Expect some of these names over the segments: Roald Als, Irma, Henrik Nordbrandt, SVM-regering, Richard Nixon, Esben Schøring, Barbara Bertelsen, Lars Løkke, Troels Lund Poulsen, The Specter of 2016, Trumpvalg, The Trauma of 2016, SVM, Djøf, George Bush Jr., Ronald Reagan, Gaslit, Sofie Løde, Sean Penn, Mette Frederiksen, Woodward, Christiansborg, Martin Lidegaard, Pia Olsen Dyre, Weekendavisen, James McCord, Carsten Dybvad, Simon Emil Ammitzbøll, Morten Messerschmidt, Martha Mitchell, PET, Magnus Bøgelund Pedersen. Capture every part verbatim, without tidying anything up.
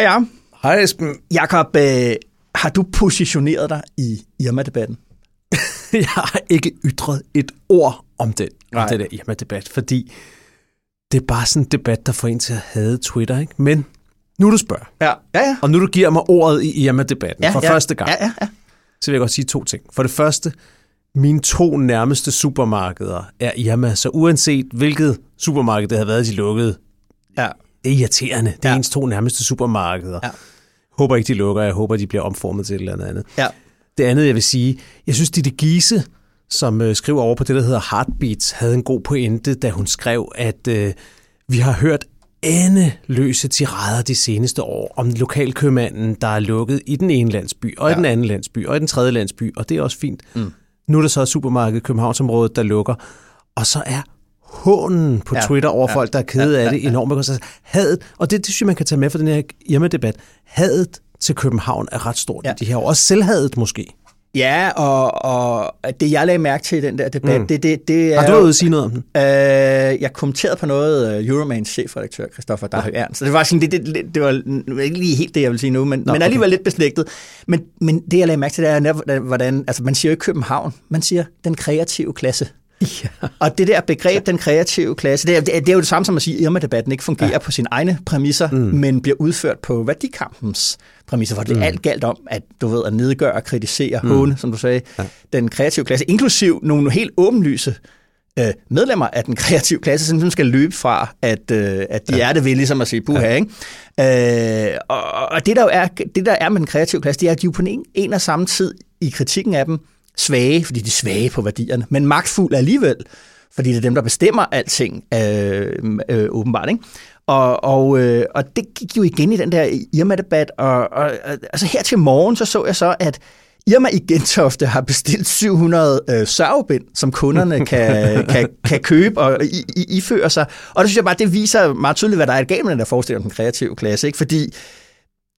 Hej ja. Hej Esben. Jakob, øh, har du positioneret dig i Irma-debatten? Jeg har ikke ytret et ord om den, om den der Irma-debat, fordi det er bare sådan en debat, der får en til at hade Twitter, ikke? Men nu du spørger, ja. Ja, ja. Og nu du giver mig ordet i Irma-debatten ja, for ja. første gang, ja, ja, ja. så vil jeg godt sige to ting. For det første, mine to nærmeste supermarkeder er Irma, så uanset hvilket supermarked det havde været, de lukkede, ja. det er irriterende. Det er ja. ens to nærmeste supermarkeder. Ja. Håber ikke, de lukker. Jeg håber, de bliver omformet til et eller andet. Ja. Det andet, jeg vil sige, jeg synes, Didi Giese, som øh, skriver over på det, der hedder Heartbeats, havde en god pointe, da hun skrev, at øh, vi har hørt endeløse tirader de seneste år om lokalkøbmanden, der er lukket i den ene landsby, og ja. i den anden landsby, og i den tredje landsby, og det er også fint. Mm. Nu er der så supermarkedet Københavnsområdet, der lukker, og så er hånen på ja, Twitter over ja, folk, der er kede ja, af det ja, enormt. Altså, hadet, og det, det synes jeg, man kan tage med for den her Irma-debat. Hadet til København er ret stort ja. i de her år. Også selvhadet måske. Ja, og, og det, jeg lagde mærke til i den der debat, mm. det, det, det er... Har du ude at sige noget om den? Øh, jeg kommenterede på noget uh, Euromans chefredaktør, Christoffer Dariq Ernst. Så det var sådan det, det, det, det var ikke lige helt det, jeg vil sige nu, men, Nå, men alligevel okay. lidt beslægtet. Men, men det, jeg lagde mærke til, det er, hvordan... Altså, man siger jo ikke København, man siger den kreative klasse. Ja. Og det der begreb, den kreative klasse, det er, det er jo det samme som at sige, at Irma-debatten ikke fungerer ja. på sine egne præmisser, mm. men bliver udført på værdikampens præmisser, hvor det mm. alt galt om, at du ved, at nedgøre, kritisere, mm. håne, som du sagde, ja. den kreative klasse, inklusiv nogle helt åbenlyse øh, medlemmer af den kreative klasse, som skal løbe fra, at, øh, at de ja. er det ved, ligesom at sige buha, ja. ikke? Øh, og, og det, der jo er, det, der er med den kreative klasse, det er, at de jo på en, en og samme tid i kritikken af dem, svage, fordi de er svage på værdierne, men magtfulde alligevel, fordi det er dem, der bestemmer alting, øh, øh, åbenbart, ikke? Og, og, øh, og det gik jo igen i den der Irma-debat, og, og altså her til morgen, så så jeg så, at Irma i Gentofte har bestilt syv hundrede øh, sørgebind, som kunderne kan, kan, kan købe og i, i, iføre sig, og det synes jeg bare, det viser meget tydeligt, hvad der er et galt med den der forestilling om den kreative klasse, ikke? Fordi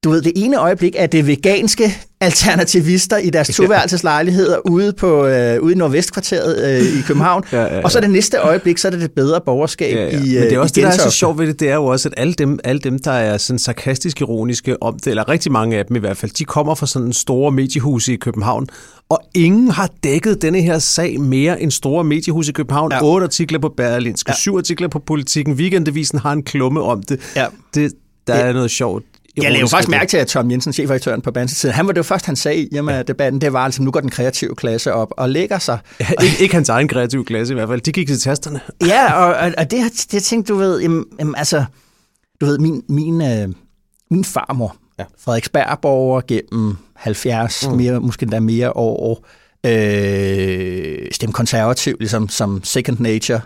du ved, det ene øjeblik er det veganske alternativister i deres toværelseslejligheder ude, på, øh, ude i Nordvestkvarteret øh, i København, ja, ja, ja. og så det næste øjeblik, så er det det bedre borgerskab ja, ja. i Gentofte. Men det er også det, der er så sjovt ved det, det er jo også, at alle dem, alle dem der er sådan sarkastisk ironiske om det, eller rigtig mange af dem i hvert fald, de kommer fra sådan store mediehuse i København, og ingen har dækket denne her sag mere end store mediehuse i København. Ja. Otte artikler på Berlingske, ja. syv artikler på Politikken, Weekendavisen har en klumme om det. Ja. det der det. er noget sjovt. Jeg lavede faktisk mærke til, at Tom Jensen, chefredaktøren på Bandsiden, han var det jo først, han sagde i Irma-debatten, det var altså, nu går den kreative klasse op og lægger sig. Ja, ikke, ikke hans egen kreative klasse i hvert fald, de gik til tasterne. Ja, og, og det har tænkt, du ved, jamen, jamen, altså, du ved, min, min, øh, min farmor, ja. Frederiksbergborger gennem halvfjerds, mm. mere, måske endda mere år, øh, stem konservativ, ligesom som second nature.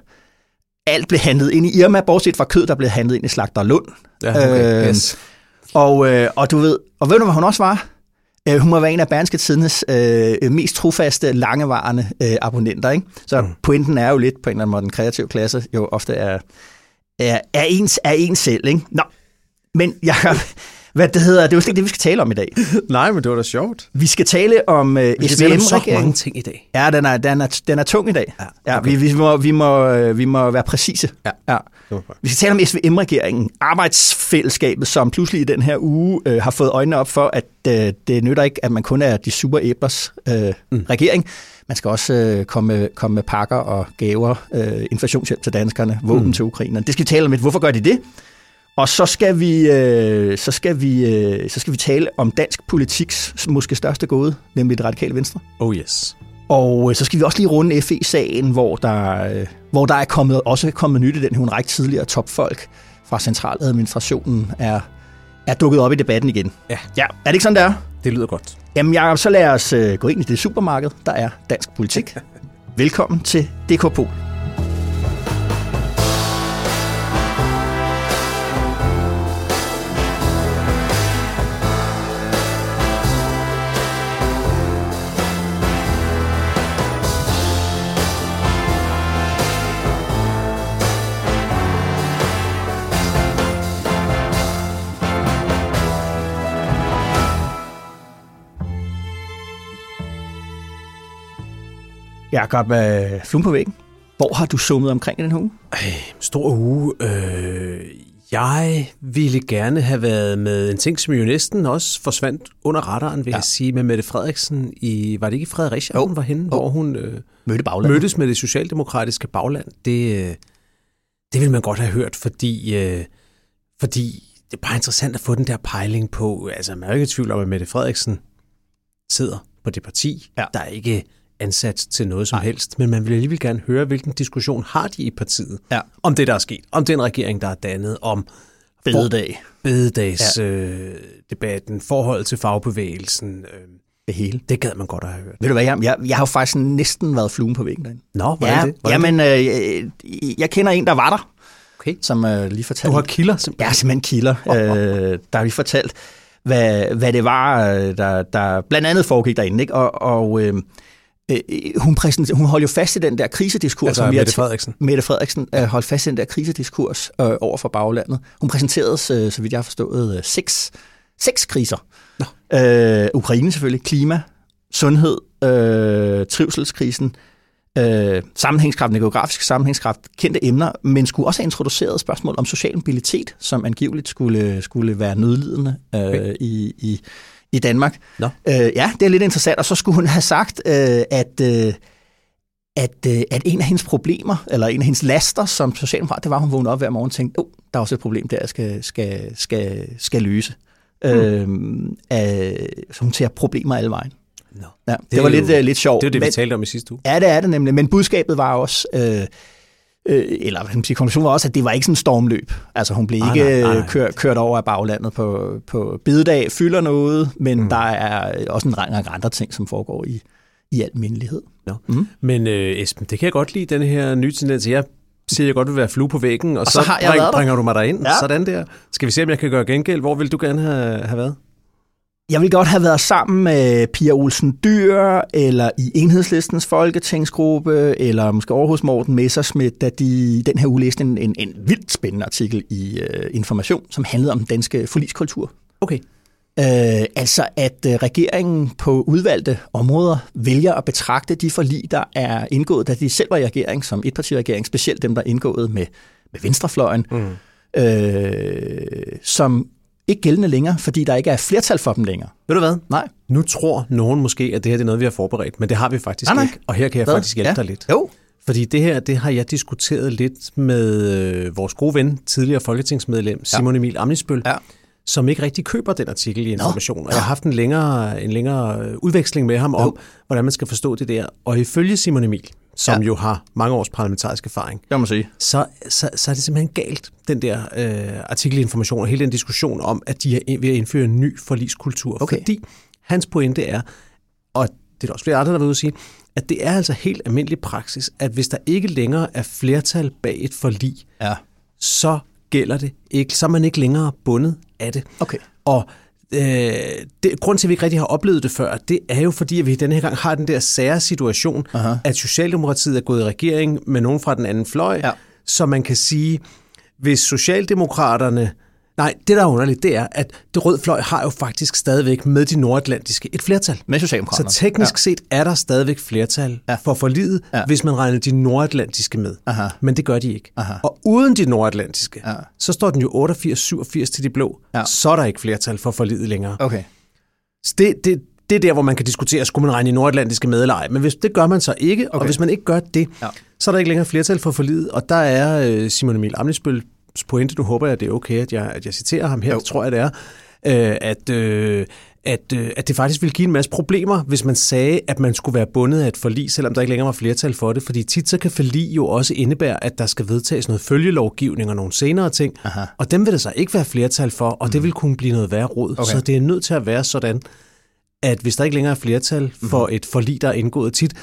Alt blev handlet ind i Irma, bortset fra kød, der blev handlet ind i Slagterlund. Ja, okay. øh, yes. Og, øh, og du ved, og ved du, hvad hun også var? Øh, hun må være en af Berlingske Tidendes øh, mest trofaste, langevarende øh, abonnenter, ikke? Så mm. pointen er jo lidt, på en eller anden måde, den kreative klasse jo ofte er, er, er, ens, er ens selv, ikke? Nå, men Jacob, hvad det hedder, det er jo slet ikke det, vi skal tale om i dag. Nej, men det var da sjovt. Vi skal tale om øh, S V M. Vi skal tale om så mange ting i dag. Ja, den er, den er, den er tung i dag. Ja, okay. ja, vi, vi, må, vi, må, vi må være præcise. Ja. Ja. Vi skal tale om S V M-regeringen, arbejdsfællesskabet, som pludselig i den her uge øh, har fået øjnene op for, at øh, det nytter ikke, at man kun er de superæblers øh, mm. regering. Man skal også øh, komme, komme med pakker og gaver, øh, inflationshjælp til danskerne, våben mm. til ukrainerne. Det skal vi tale om lidt. Hvorfor gør de det? Og så skal vi, øh, så skal vi, øh, så skal vi tale om dansk politiks måske største gåde, nemlig det radikale venstre. Oh yes. Og øh, så skal vi også lige runde F E-sagen, hvor der, øh, hvor der er kommet, også kommet nyt i den her en række tidligere topfolk fra centraladministrationen er, er dukket op i debatten igen. Ja. Ja. Er det ikke sådan, det er? Det lyder godt. Jamen Jacob, så lad os øh, gå ind i det supermarked, der er dansk politik. Velkommen til D K Pol. Jakob, øh, flum på væggen. Hvor har du summet omkring i den her uge? Ej, stor uge. Øh, jeg ville gerne have været med en ting, som jo næsten også forsvandt under radaren, vil ja. jeg sige, med Mette Frederiksen i, var det ikke Fredericia, oh. hun var henne, oh. hvor hun øh, Mødte mødtes med det socialdemokratiske bagland. Det, øh, det ville man godt have hørt, fordi, øh, fordi det er bare interessant at få den der pejling på. Altså, man er jo ikke i tvivl om, at Mette Frederiksen sidder på det parti, ja. der er ikke ansat til noget som Ej. helst, men man vil alligevel gerne høre, hvilken diskussion har de i partiet, ja. om det, der er sket, om den regering, der er dannet, om bededag. bededagsdebatten, ja. øh, forhold til fagbevægelsen. Øh, det hele. Det gad man godt at have hørt. Ved du hvad, jeg, jeg, jeg har jo faktisk næsten været fluen på væggen derinde. Nå, hvordan ja, det? Hvordan jamen, øh, jeg, jeg kender en, der var der, okay. som øh, lige fortalte. Du har kilder? Simpelthen. Jeg er simpelthen kilder, oh, oh. Øh, der har lige fortalt, hvad, hvad det var, der, der blandt andet foregik derinde, ikke? Og, og øh, Hun, hun holdt jo fast i den der krisediskurs. Altså Mette Frederiksen. Mette Frederiksen holdt fast i den der krisediskurs øh, over for baglandet. Hun præsenterede, så vidt jeg har forstået, øh, seks, seks kriser. Øh, Ukraine selvfølgelig, klima, sundhed, øh, trivselskrisen, øh, sammenhængskraften, geografisk sammenhængskraft, kendte emner, men skulle også have introduceret spørgsmål om social mobilitet, som angiveligt skulle, skulle være nødlidende øh, okay. i... i I Danmark. No. Øh, ja, det er lidt interessant. Og så skulle hun have sagt, øh, at, øh, at, øh, at en af hendes problemer, eller en af hendes laster som socialdemokrat, det var, at hun vågnede op hver morgen og tænkte, åh, oh, der er også et problem der, jeg skal, skal, skal, skal løse. Mm. Øh, øh, så hun ser problemer alle vejen. No. Ja, det, det var jo, lidt, uh, lidt sjovt. Det er det, vi men, talte om i sidste uge. Ja, det er det nemlig. Men budskabet var også... Øh, eller konklusionen var også, at det var ikke sådan en stormløb. Altså hun blev ah, ikke nej, nej. Kør, kørt over af baglandet på, på bededag, fylder noget, men mm. der er også en række andre ting, som foregår i, i almindelighed. Ja. Mm. Men øh, Esben, det kan jeg godt lide, den her nye tendens. Jeg siger, jeg godt vil være flue på væggen, og, og så, så bring, bringer du mig derind. Ja. Sådan der. Skal vi se, om jeg kan gøre gengæld? Hvor vil du gerne have, have været? Jeg ville godt have været sammen med Pia Olsen Dyre, eller i Enhedslistens folketingsgruppe, eller måske over hos Morten Messerschmidt, da de den her uge læste en, en, en vildt spændende artikel i uh, Information, som handlede om den danske forligskultur. Okay. Uh, altså at uh, regeringen på udvalgte områder vælger at betragte de forlig, der er indgået, da de selv var i regering, som etpartiregering, specielt dem, der er indgået med, med venstrefløjen, mm. uh, som... ikke gældende længere, fordi der ikke er flertal for dem længere. Ved du hvad? Nej. Nu tror nogen måske, at det her det er noget, vi har forberedt, men det har vi faktisk nej, nej. ikke. Og her kan jeg hvad? faktisk hjælpe ja. dig lidt. Jo. Fordi det her, det har jeg diskuteret lidt med vores gode ven, tidligere folketingsmedlem, Simon ja. Emil Ammitzbøll, ja. som ikke rigtig køber den artikel i Information. Nå. Og jeg har haft en længere, en længere udveksling med ham jo. om, hvordan man skal forstå det der. Og ifølge Simon Emil, som ja. jo har mange års parlamentarisk erfaring, så, så, så er det simpelthen galt, den der øh, artikelinformation og hele den diskussion om, at de er ved at indføre en ny forligskultur. Okay. Fordi hans pointe er, og det er også flere andre, der vil at sige, at det er altså helt almindelig praksis, at hvis der ikke længere er flertal bag et forlig, ja. så gælder det ikke, så er man ikke længere bundet af det. Okay. Og det, grunden til, at vi ikke rigtig har oplevet det før, det er jo fordi, at vi denne her gang har den der sære situation, aha. at Socialdemokratiet er gået i regering med nogen fra den anden fløj, ja. så man kan sige, hvis Socialdemokraterne... Nej, det der er underligt, det er, at det røde fløj har jo faktisk stadigvæk med de nordatlantiske et flertal. Med Socialdemokraterne. Så teknisk ja. set er der stadigvæk flertal ja. for forliget, ja. hvis man regner de nordatlantiske med. Aha. Men det gør de ikke. Aha. Og uden de nordatlantiske, ja. så står den jo otteogfirs syvogfirs til de blå. Ja. Så er der ikke flertal for forliget længere. Okay. Så det, det, det er der, hvor man kan diskutere, skulle man regne de nordatlantiske med eller ej. Men hvis, det gør man så ikke, okay. og hvis man ikke gør det, ja. så er der ikke længere flertal for forliget. Og der er øh, Simon Emil Ammitzbøll pointe, du håber, at det er okay, at jeg, at jeg citerer ham her, jo. tror jeg, det er, øh, at, øh, at, øh, at det faktisk ville give en masse problemer, hvis man sagde, at man skulle være bundet af et forlig, selvom der ikke længere var flertal for det, fordi tit så kan forlig jo også indebære, at der skal vedtages noget følgelovgivning og nogle senere ting, aha. og dem vil der så ikke være flertal for, og mm. det vil kunne blive noget værre rod. Okay. Så det er nødt til at være sådan, at hvis der ikke længere er flertal for mm. et forlig, der er indgået tit,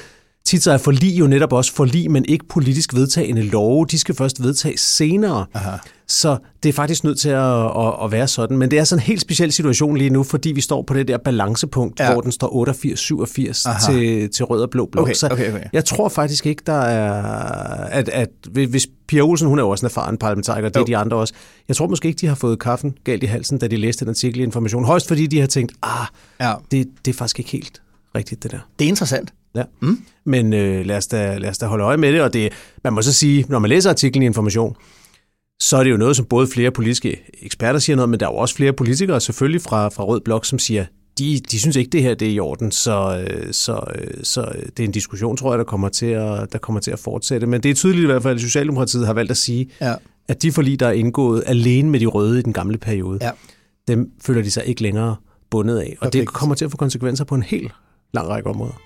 Tit så er forlig jo netop også forlig, men ikke politisk vedtagende love. De skal først vedtages senere. Aha. Så det er faktisk nødt til at, at, at være sådan. Men det er sådan en helt speciel situation lige nu, fordi vi står på det der balancepunkt, ja. hvor den står otteogfirs syvogfirs til, til rød og blå blok. Okay, okay, okay. Jeg tror faktisk ikke, der er, at, at hvis Pia Olsen, hun er jo også en erfaren parlamentariker, det er de andre også. Jeg tror måske ikke, de har fået kaffen galt i halsen, da de læste den artikel i Information. Højst fordi de har tænkt, ah, ja. det, det er faktisk ikke helt rigtigt det der. Det er interessant. Ja. Mm. Men øh, lad, os da, lad os da holde øje med det, og det, man må så sige, når man læser artiklen i Information, så er det jo noget, som både flere politiske eksperter siger noget, men der er jo også flere politikere, selvfølgelig fra, fra Rød Blok, som siger, de, de synes ikke, det her det er i orden, så, så, så det er en diskussion, tror jeg, der kommer til at, der kommer til at fortsætte. Men det er tydeligt i hvert fald, at Socialdemokratiet har valgt at sige, ja. at de forlig, der er indgået alene med de røde i den gamle periode, ja. dem føler de sig ikke længere bundet af. Og Perfekt. Det kommer til at få konsekvenser på en helt lang række områder.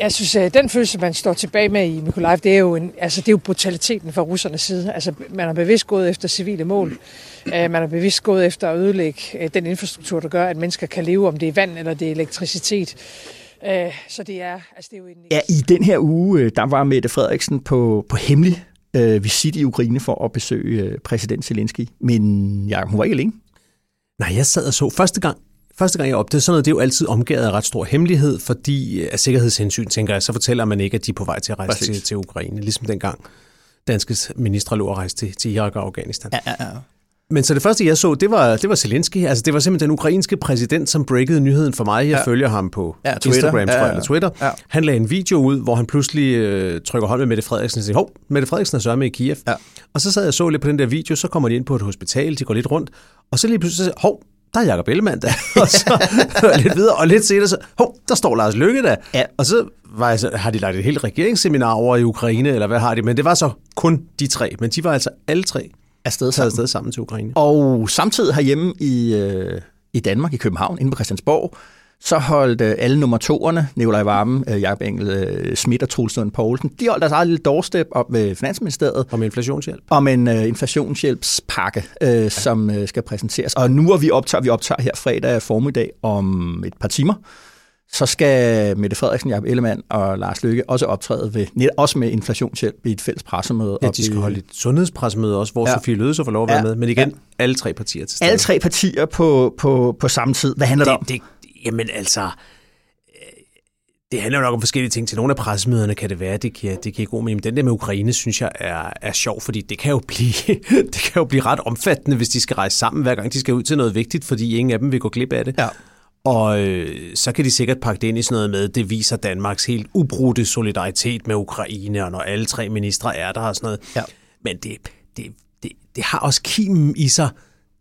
Jeg synes, at den følelse, man står tilbage med i Mykolaiv, det er jo, en, altså, det er jo brutaliteten fra russernes side. Altså, man har bevidst gået efter civile mål. Man har bevidst gået efter at ødelægge den infrastruktur, der gør, at mennesker kan leve, om det er vand eller det er elektricitet. Så det er, altså, det er jo en... Ja, i den her uge, der var Mette Frederiksen på, på hemmelig øh, visit i Ukraine for at besøge præsident Zelensky. Men ja, hun var ikke alene. Nej, jeg sad og så første gang. Første gang jeg opdagede sådan noget, det er jo altid omgået af ret stor hemmelighed, fordi af sikkerhedshensyn, tænker jeg, så fortæller man ikke, at de er på vej til at rejse til, til Ukraine, ligesom dengang danske ministre lå at rejse til, til Irak og Afghanistan. Ja, ja, ja. Men så det første, jeg så, det var, det var Zelensky. Altså, det var simpelthen den ukrainske præsident, som breakede nyheden for mig. Jeg ja. følger ham på ja, Twitter. Instagram, tror jeg, eller Twitter. Ja, ja. Han lagde en video ud, hvor han pludselig øh, trykker hånd med Mette Frederiksen og siger, hov, Mette Frederiksen er sørme i Kiev. Ja. Og så sad jeg så lidt på den der video, så kommer de ind på et hospital, de går lidt rundt, og så lige pludselig hov, der er Jakob Ellemann der, og så lidt videre, og lidt senere så, hov, der står Lars Løkke der, ja. og så, var, så har de lagt et helt regeringsseminar over i Ukraine, eller hvad har de, men det var så kun de tre, men de var altså alle tre afsted sammen, afsted sammen til Ukraine. Og samtidig herhjemme i, øh, i Danmark, i København, inde på Christiansborg, så holdt øh, alle nummer toerne, Nikolaj Wammen, øh, Jakob Ellemann, og Troels Lund Poulsen, de holdt deres eget lille doorstep op med Finansministeriet. Om inflationshjælp. Om en øh, inflationshjælpspakke, øh, ja. som øh, skal præsenteres. Og nu er vi optager, vi optager her fredag formiddag om et par timer, så skal Mette Frederiksen, Jakob Ellemann og Lars Løkke også optræde ved, net også med inflationshjælp i et fælles pressemøde. Ja, de skal holde et sundhedspressemøde også, hvor ja. Sofie Løde så får lov at være ja. med. Men igen, ja. alle tre partier til stede. Alle tre partier på, på, på samme tid. Hvad handler det om? Det, Jamen altså, det handler jo nok om forskellige ting. Til nogle af pressemøderne kan det være, det giver, det giver god mening. Men den der med Ukraine, synes jeg, er, er sjov, fordi det kan, jo blive, det kan jo blive ret omfattende, hvis de skal rejse sammen, hver gang de skal ud til noget vigtigt, fordi ingen af dem vil gå glip af det. Ja. Og øh, så kan de sikkert pakke det ind i sådan noget med, det viser Danmarks helt ubrudte solidaritet med Ukraine, og når alle tre ministre er der og sådan noget. Ja. Men det, det, det, det har også kimen i sig,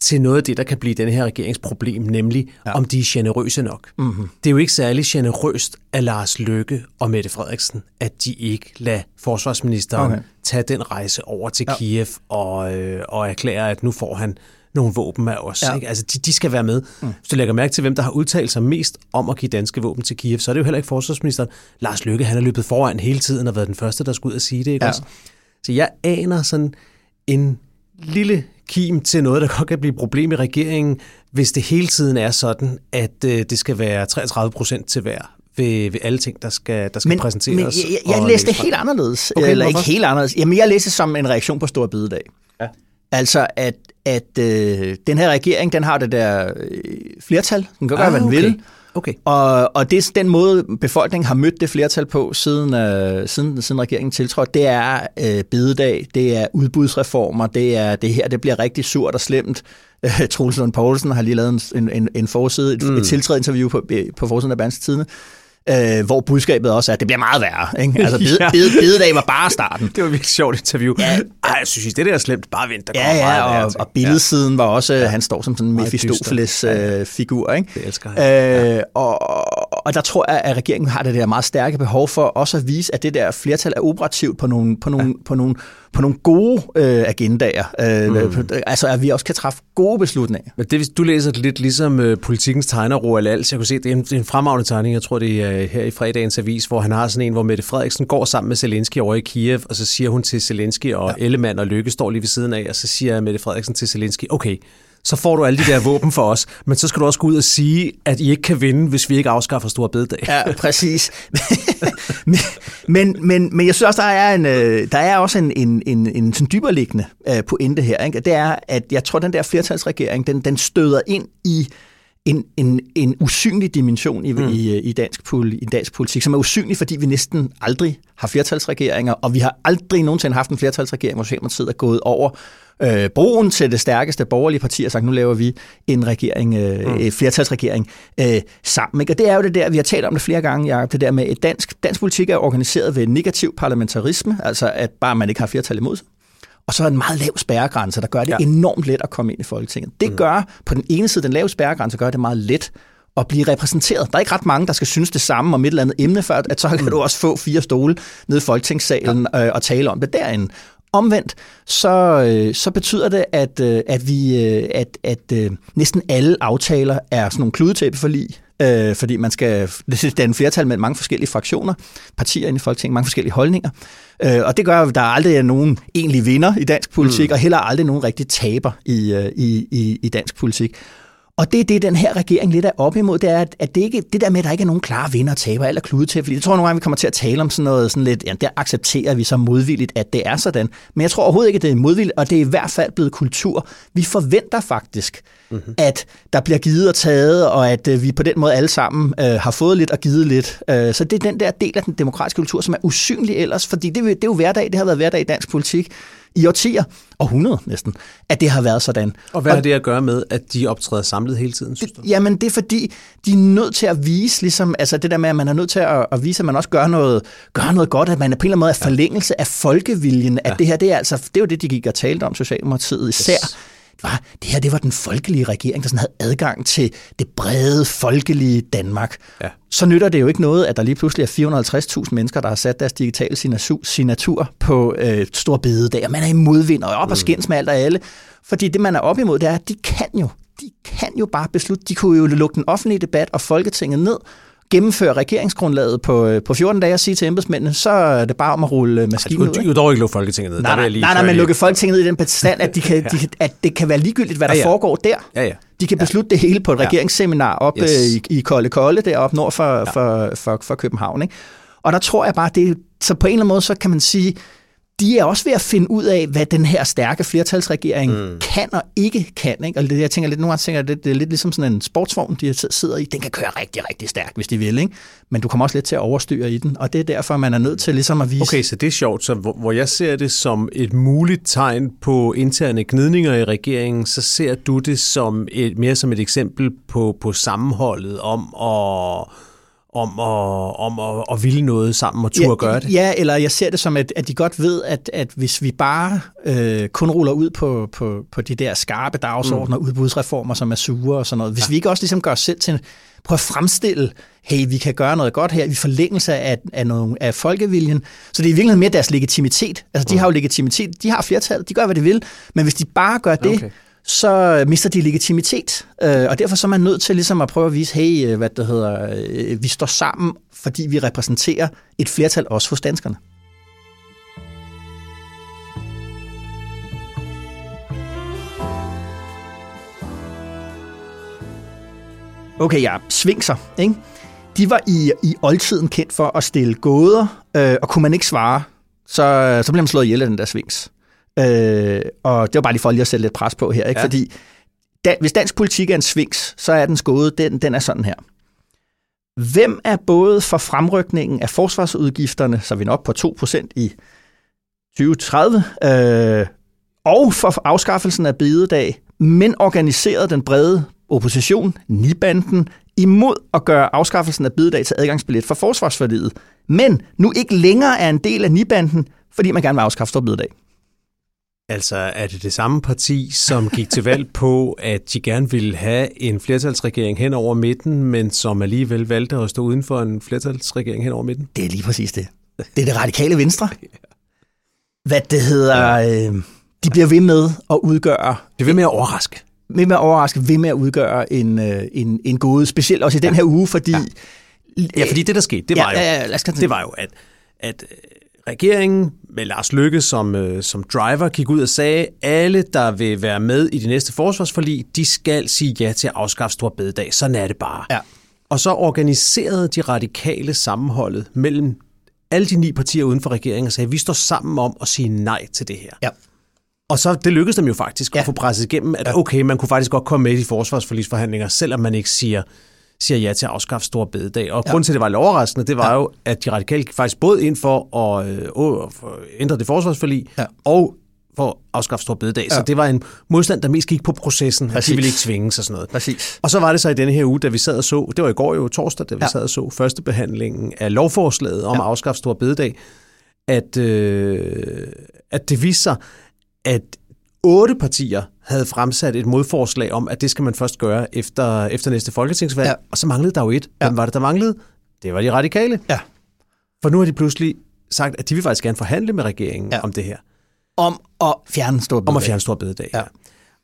til noget af det, der kan blive den her regeringsproblem, nemlig ja. om de er generøse nok. Mm-hmm. Det er jo ikke særlig generøst af Lars Løkke og Mette Frederiksen, at de ikke lader forsvarsministeren okay. tage den rejse over til ja. Kiev og, øh, og erklære, at nu får han nogle våben af os. Ja. Ikke? Altså, de, de skal være med. Mm. Hvis du lægger mærke til, hvem der har udtalt sig mest om at give danske våben til Kiev, så er det jo heller ikke forsvarsministeren. Lars Løkke, han har løbet foran hele tiden og været den første, der skulle ud og sige det. Ikke ja. også? Så jeg aner sådan en lille kim til noget, der godt kan blive et problem i regeringen, hvis det hele tiden er sådan, at øh, det skal være treogtredive procent til hver ved, ved alle ting, der skal, der skal men, præsenteres. Men jeg, jeg, jeg læste det helt anderledes. Okay, eller hvorfor? Ikke helt anderledes. Jamen, jeg læste det som en reaktion på Store Bededag. Ja. Altså, at, at øh, den her regering, den har det der øh, flertal. Den kan gøre, ah, hvad den okay. vil. Okay. Og, og det, den måde, befolkningen har mødt det flertal på, siden, øh, siden, siden regeringen tiltrådte, det er øh, bededag, det er udbudsreformer, det er det her, det bliver rigtig surt og slemt. Øh, Troels Lund Poulsen har lige lavet en, en, en forside, et, mm. et tiltrædinterview på, på forsiden af Berlingske, øh, hvor budskabet også er, at det bliver meget værre. Ikke? Altså, bede, bede, bededag var bare starten. Det var et virkelig sjovt interview. Ja. Ej, jeg synes, det der er slemt. Bare vent, der kommer ja, ja, meget og, og billedsiden ja. var også, ja. han står som sådan en Mefistofeles-figur. Øh, det elsker jeg. Øh, ja. og, og der tror jeg, at regeringen har det der meget stærke behov for også at vise, at det der flertal er operativt på nogle, på nogle, ja. på nogle, på nogle gode øh, agendaer. Øh, mm. Altså, at vi også kan træffe gode beslutninger. Men det, du læser lidt ligesom øh, Politikens tegner Roald Als. Jeg kunne se, det er en, det er en fremragende tegning, jeg tror, det er her i fredagens avis, hvor han har sådan en, hvor Mette Frederiksen går sammen med Zelensky over i Kiev, og så siger hun til Zelensky, og ja. Ellemann og Løkke står lige ved siden af, og så siger Mette Frederiksen til Zelensky, okay, så får du alle de der våben for os, men så skal du også gå ud og sige, at I ikke kan vinde, hvis vi ikke afskaffer Store Bededag. Ja, præcis. men, men, men, men jeg synes også, der er, en, der er også en, en, en, en sådan dybereliggende pointe her, ikke? Det er, at jeg tror, den der flertalsregering, den, den støder ind i en, en, en usynlig dimension i, mm. i, i, dansk, i dansk politik, som er usynlig, fordi vi næsten aldrig har flertalsregeringer, og vi har aldrig nogensinde haft en flertalsregering, hvor Socialdemokratiet er gået over øh, broen til det stærkeste borgerlige parti og sagt, nu laver vi en regering, øh, mm. flertalsregering øh, sammen. Ikke? Og det er jo det der, vi har talt om det flere gange, Jacob, det der med, at dansk, dansk politik er organiseret ved negativ parlamentarisme, altså at bare man ikke har flertal imod sig. Og så en meget lav spærregrænse, der gør det ja. enormt let at komme ind i Folketinget. Det gør, på den ene side, den lave spærregrænse gør det meget let at blive repræsenteret. Der er ikke ret mange, der skal synes det samme om et eller andet emne, for at så kan du også få fire stole nede i Folketingssalen ja. øh, og tale om det derinde. Omvendt, så, øh, så betyder det, at, øh, at, vi, øh, at, at øh, næsten alle aftaler er sådan nogle kludetæppeforlig, øh, fordi man skal danne flertal med mange forskellige fraktioner, partier inde i Folketinget, mange forskellige holdninger. Øh, og det gør, at der aldrig er nogen egentlig vinder i dansk politik, mm. og heller aldrig nogen rigtig taber i, øh, i, i, i dansk politik. Og det er det, den her regering lidt er op imod, det er, at det, ikke, det der med, at der ikke er nogen klare vinder og taber, eller klude til, fordi jeg tror nogle gange, vi kommer til at tale om sådan noget, sådan lidt, ja, der accepterer vi så modvilligt, at det er sådan. Men jeg tror overhovedet ikke, at det er modvilligt, og det er i hvert fald blevet kultur. Vi forventer faktisk, mm-hmm. at der bliver givet og taget, og at øh, vi på den måde alle sammen øh, har fået lidt og givet lidt. Øh, så det er den der del af den demokratiske kultur, som er usynlig ellers, fordi det, det er jo hverdag, det har været hverdag i dansk politik, i årtier, og hundrede næsten, at det har været sådan. Og hvad og, har det at gøre med, at de optræder samlet hele tiden, synes du? Jamen, det er fordi, de er nødt til at vise, ligesom, altså det der med, at man er nødt til at, at vise, at man også gør noget, gør noget godt, at man på en eller anden måde er forlængelse af folkeviljen, at ja. det her, det er altså, det er jo det, de gik og talte om, Socialdemokratiet især. Yes. Var, det her, det var den folkelige regering, der sådan havde adgang til det brede, folkelige Danmark. Ja. Så nytter det jo ikke noget, at der lige pludselig er fire hundrede og halvtreds tusind mennesker, der har sat deres digitale signatur på øh, store bededag, og man er i modvind og op mm. og skændes med alt og alle. Fordi det, man er op imod, det er, at de kan jo, de kan jo bare beslutte. De kunne jo lukke den offentlige debat og Folketinget ned, gennemføre regeringsgrundlaget på, på fjorten dage og sige til embedsmændene, så er det bare om at rulle maskinen ud. Altså, du kunne dog ikke lukke Folketinget ned. Nej, nej, nej, nej, men lukke Folketinget ned i den bestand, at, de kan, de, at det kan være ligegyldigt, hvad der ja, ja. foregår der. Ja, ja. De kan beslutte ja. det hele på et regeringsseminar op yes. i, i Kolde Kolde, deroppe nord for, ja. for, for, for København. Ikke? Og der tror jeg bare, det, så på en eller anden måde, så kan man sige, de er også ved at finde ud af, hvad den her stærke flertalsregering mm. kan og ikke kan. Ikke? Og det, jeg tænker lidt, nogle gange tænker jeg, det, det er lidt ligesom sådan en sportsvogn, de sidder i. Den kan køre rigtig, rigtig stærkt, hvis de vil. Ikke? Men du kommer også lidt til at overstyre i den, og det er derfor, man er nødt til ligesom at vise... Okay, så det er sjovt. Så hvor, hvor jeg ser det som et muligt tegn på interne gnidninger i regeringen, så ser du det som et, mere som et eksempel på, på sammenholdet om at... om, at, om at, at ville noget sammen og turde ja, gøre det. Ja, eller jeg ser det som, at, at de godt ved, at, at hvis vi bare øh, kun ruller ud på, på, på de der skarpe dagsordner, mm. udbudsreformer, som er sure og sådan noget, hvis ja. vi ikke også ligesom gør os selv til, prøv at fremstille, hey, vi kan gøre noget godt her, i forlængelse af, af, nogle, af folkeviljen, så det er i virkeligheden mere deres legitimitet. Altså, de mm. har jo legitimitet, de har flertallet, de gør, hvad de vil, men hvis de bare gør det, okay. så mister de legitimitet, og derfor så er man nødt til ligesom at prøve at vise, hey, hvad det hedder, vi står sammen, fordi vi repræsenterer et flertal også hos danskerne. Okay, ja, svingser, ikke? De var i, i oldtiden kendt for at stille gåder, øh, og kunne man ikke svare, så, så blev man slået ihjel af den der svings. Øh, og det var bare lige for lige at sætte lidt pres på her, ikke? Ja. Fordi da, hvis dansk politik er en svings, så er dens gåde, den, den er sådan her. Hvem er både for fremrykningen af forsvarsudgifterne, så vi er op på to procent i tyve tredive, øh, og for afskaffelsen af bededag, men organiseret den brede opposition, Nibanden, imod at gøre afskaffelsen af bededag til adgangsbillet for forsvarsforliget, men nu ikke længere er en del af Nibanden, fordi man gerne vil afskaffe stor bededag. Altså, er det det samme parti, som gik til valg på, at de gerne ville have en flertalsregering hen over midten, men som alligevel valgte at stå uden for en flertalsregering hen over midten? Det er lige præcis det. Det er det radikale venstre. Hvad det hedder... Øh, de bliver ved med at udgøre... Det er ved med at overraske. Ved med at overraske, ved med at udgøre en, en, en gode, specielt også i den her uge, fordi... Ja, ja fordi det, der skete, det var, ja, jo, ja, det var jo, at... at regeringen med Lars Løkke som, øh, som driver gik ud og sagde, alle, der vil være med i det næste forsvarsforlig, de skal sige ja til at afskaffe store bededag. Sådan er det bare. Ja. Og så organiserede de radikale sammenholdet mellem alle de ni partier uden for regeringen og sagde, vi står sammen om at sige nej til det her. Ja. Og så det lykkedes dem jo faktisk ja. at få presset igennem, at okay, man kunne faktisk godt komme med i de forsvarsforligsforhandlinger, selvom man ikke siger, siger ja til at afskaffe store bededag. Og ja. grunden til, at det var lidt overraskende, det var ja. jo, at de radikale faktisk både ind for at øh, ændre det forsvarsforlig ja. og for at afskaffe store bededag. Ja. Så det var en modstand, der mest gik på processen. Præcis. De ville ikke tvinge sig sådan noget. Præcis. Og så var det så i denne her uge, da vi sad og så, det var i går jo torsdag, da vi ja. sad og så første behandlingen af lovforslaget om ja. at afskaffe store bededag, at, øh, at det viste sig, at otte partier havde fremsat et modforslag om, at det skal man først gøre efter, efter næste folketingsvalg. Ja. Og så manglede der jo et. Hvem ja. var det, der manglede? Det var de radikale. Ja. For nu har de pludselig sagt, at de vil faktisk gerne forhandle med regeringen ja. om det her. Om at fjerne store bededag. Om at fjerne store bededag, ja. ja.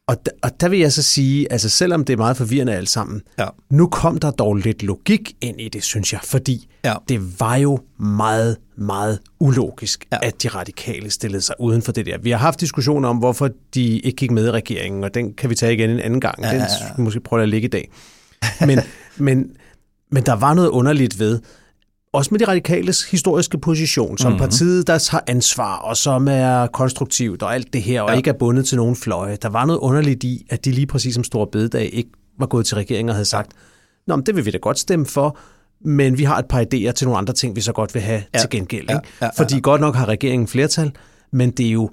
Og, d- og der vil jeg så sige, altså selvom det er meget forvirrende alt sammen, ja. nu kom der dog lidt logik ind i det, synes jeg, fordi ja. det var jo meget, meget ulogisk, ja. at de radikale stillede sig uden for det der. Vi har haft diskussioner om, hvorfor de ikke gik med i regeringen, og den kan vi tage igen en anden gang. Ja, ja, ja. Den skal vi måske prøve at lægge i dag. Men, men, men der var noget underligt ved, også med de radikales historiske position, som mm-hmm. partiet, der har ansvar, og som er konstruktivt og alt det her, og ja. ikke er bundet til nogen fløje. Der var noget underligt i, at de lige præcis som store bededag ikke var gået til regeringen og havde sagt, nå, men det vil vi da godt stemme for, men vi har et par idéer til nogle andre ting, vi så godt vil have ja. til gengæld. Ikke? Ja. Ja. Ja. Fordi godt nok har regeringen flertal, men det er jo,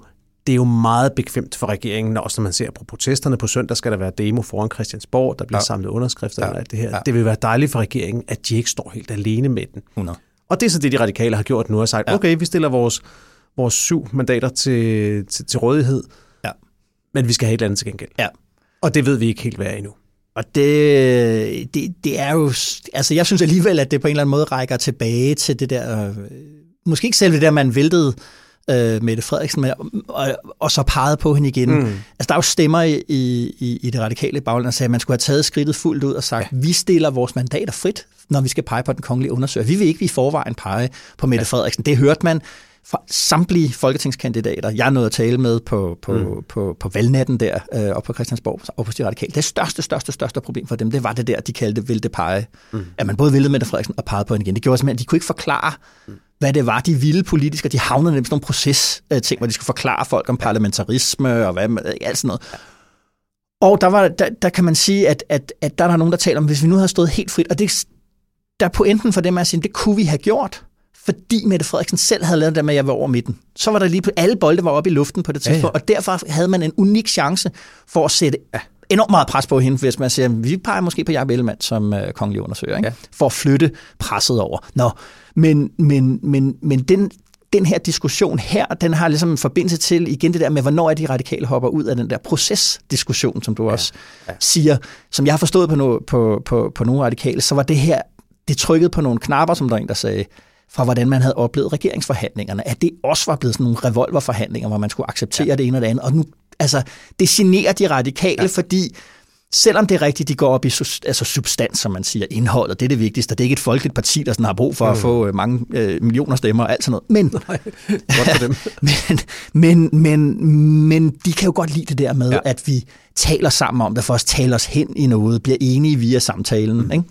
det er jo meget bekvemt for regeringen, også når man ser på protesterne på søndag, skal der være demo foran Christiansborg, der bliver ja. samlet underskrifter ja. og alt det her. Ja. Det vil være dejligt for regeringen, at de ikke står helt alene med den. No. Og det er så det, de radikale har gjort nu og sagt, ja. okay, vi stiller vores, vores syv mandater til, til, til rådighed, ja. men vi skal have et eller andet til gengæld. Ja. Og det ved vi ikke helt, hvad er endnu. Og det, det, det er jo... Altså, jeg synes alligevel, at det på en eller anden måde rækker tilbage til det der... Øh, måske ikke selv det der, man væltede... Øh, Mette Frederiksen, med, og, og så pegede på hende igen. Mm. Altså, der er jo stemmer i, i, i det radikale bagland, der sagde, at man skulle have taget skridtet fuldt ud og sagt, ja. vi stiller vores mandater frit, når vi skal pege på den kongelige undersøger. Vi vil ikke i forvejen pege på Mette ja. Frederiksen. Det hørte man fra samtlige folketingskandidater. Jeg nåede at tale med på, på, mm. på, på, på valgnatten der, øh, oppe på Christiansborg, oppe hos de radikale. Det største, største, største problem for dem, det var det der, de kaldte ville det pege. Mm. At man både ville Mette Frederiksen og pegede på hende igen. Det gjorde simpelthen, at de kunne ikke forklare, mm. hvad det var, de ville politikere, de havnede nemlig sådan nogle proces-ting, hvor de skulle forklare folk om parlamentarisme og hvad, alt sådan noget. Og der, var, der, der kan man sige, at, at, at der er nogen, der taler om, hvis vi nu havde stået helt frit, og det, der er pointen for dem at sige, det kunne vi have gjort, fordi Mette Frederiksen selv havde lavet det med, at jeg var over midten. Så var der lige, alle bolde var oppe i luften på det tidspunkt, ja, ja. og derfor havde man en unik chance for at sætte enormt meget pres på hende, hvis man siger, vi peger måske på Jakob Ellemann som øh, kongelig undersøger, ikke? Ja. For at flytte presset over. Nå, men, men, men, men den, den her diskussion her, den har ligesom en forbindelse til igen det der med, hvornår er de radikale hopper ud af den der procesdiskussion, som du ja. også ja. siger. Som jeg har forstået på, no, på, på, på nogle radikale, så var det her, det trykkede på nogle knapper, som der en, der sagde, fra hvordan man havde oplevet regeringsforhandlingerne, at det også var blevet sådan nogle revolverforhandlinger, hvor man skulle acceptere ja. det ene og det andet, og nu altså, det generer de radikale, ja. fordi selvom det er rigtigt, de går op i altså substans, som man siger, indholdet, det er det vigtigste, og det er ikke et folkeligt parti, der sådan har brug for mm. at få mange øh, millioner stemmer og alt sådan noget. Men, nej, godt for dem. men, men, men, men de kan jo godt lide det der med, ja. at vi taler sammen om det, for at tale os hen i noget, bliver enige via samtalen, mm. ikke?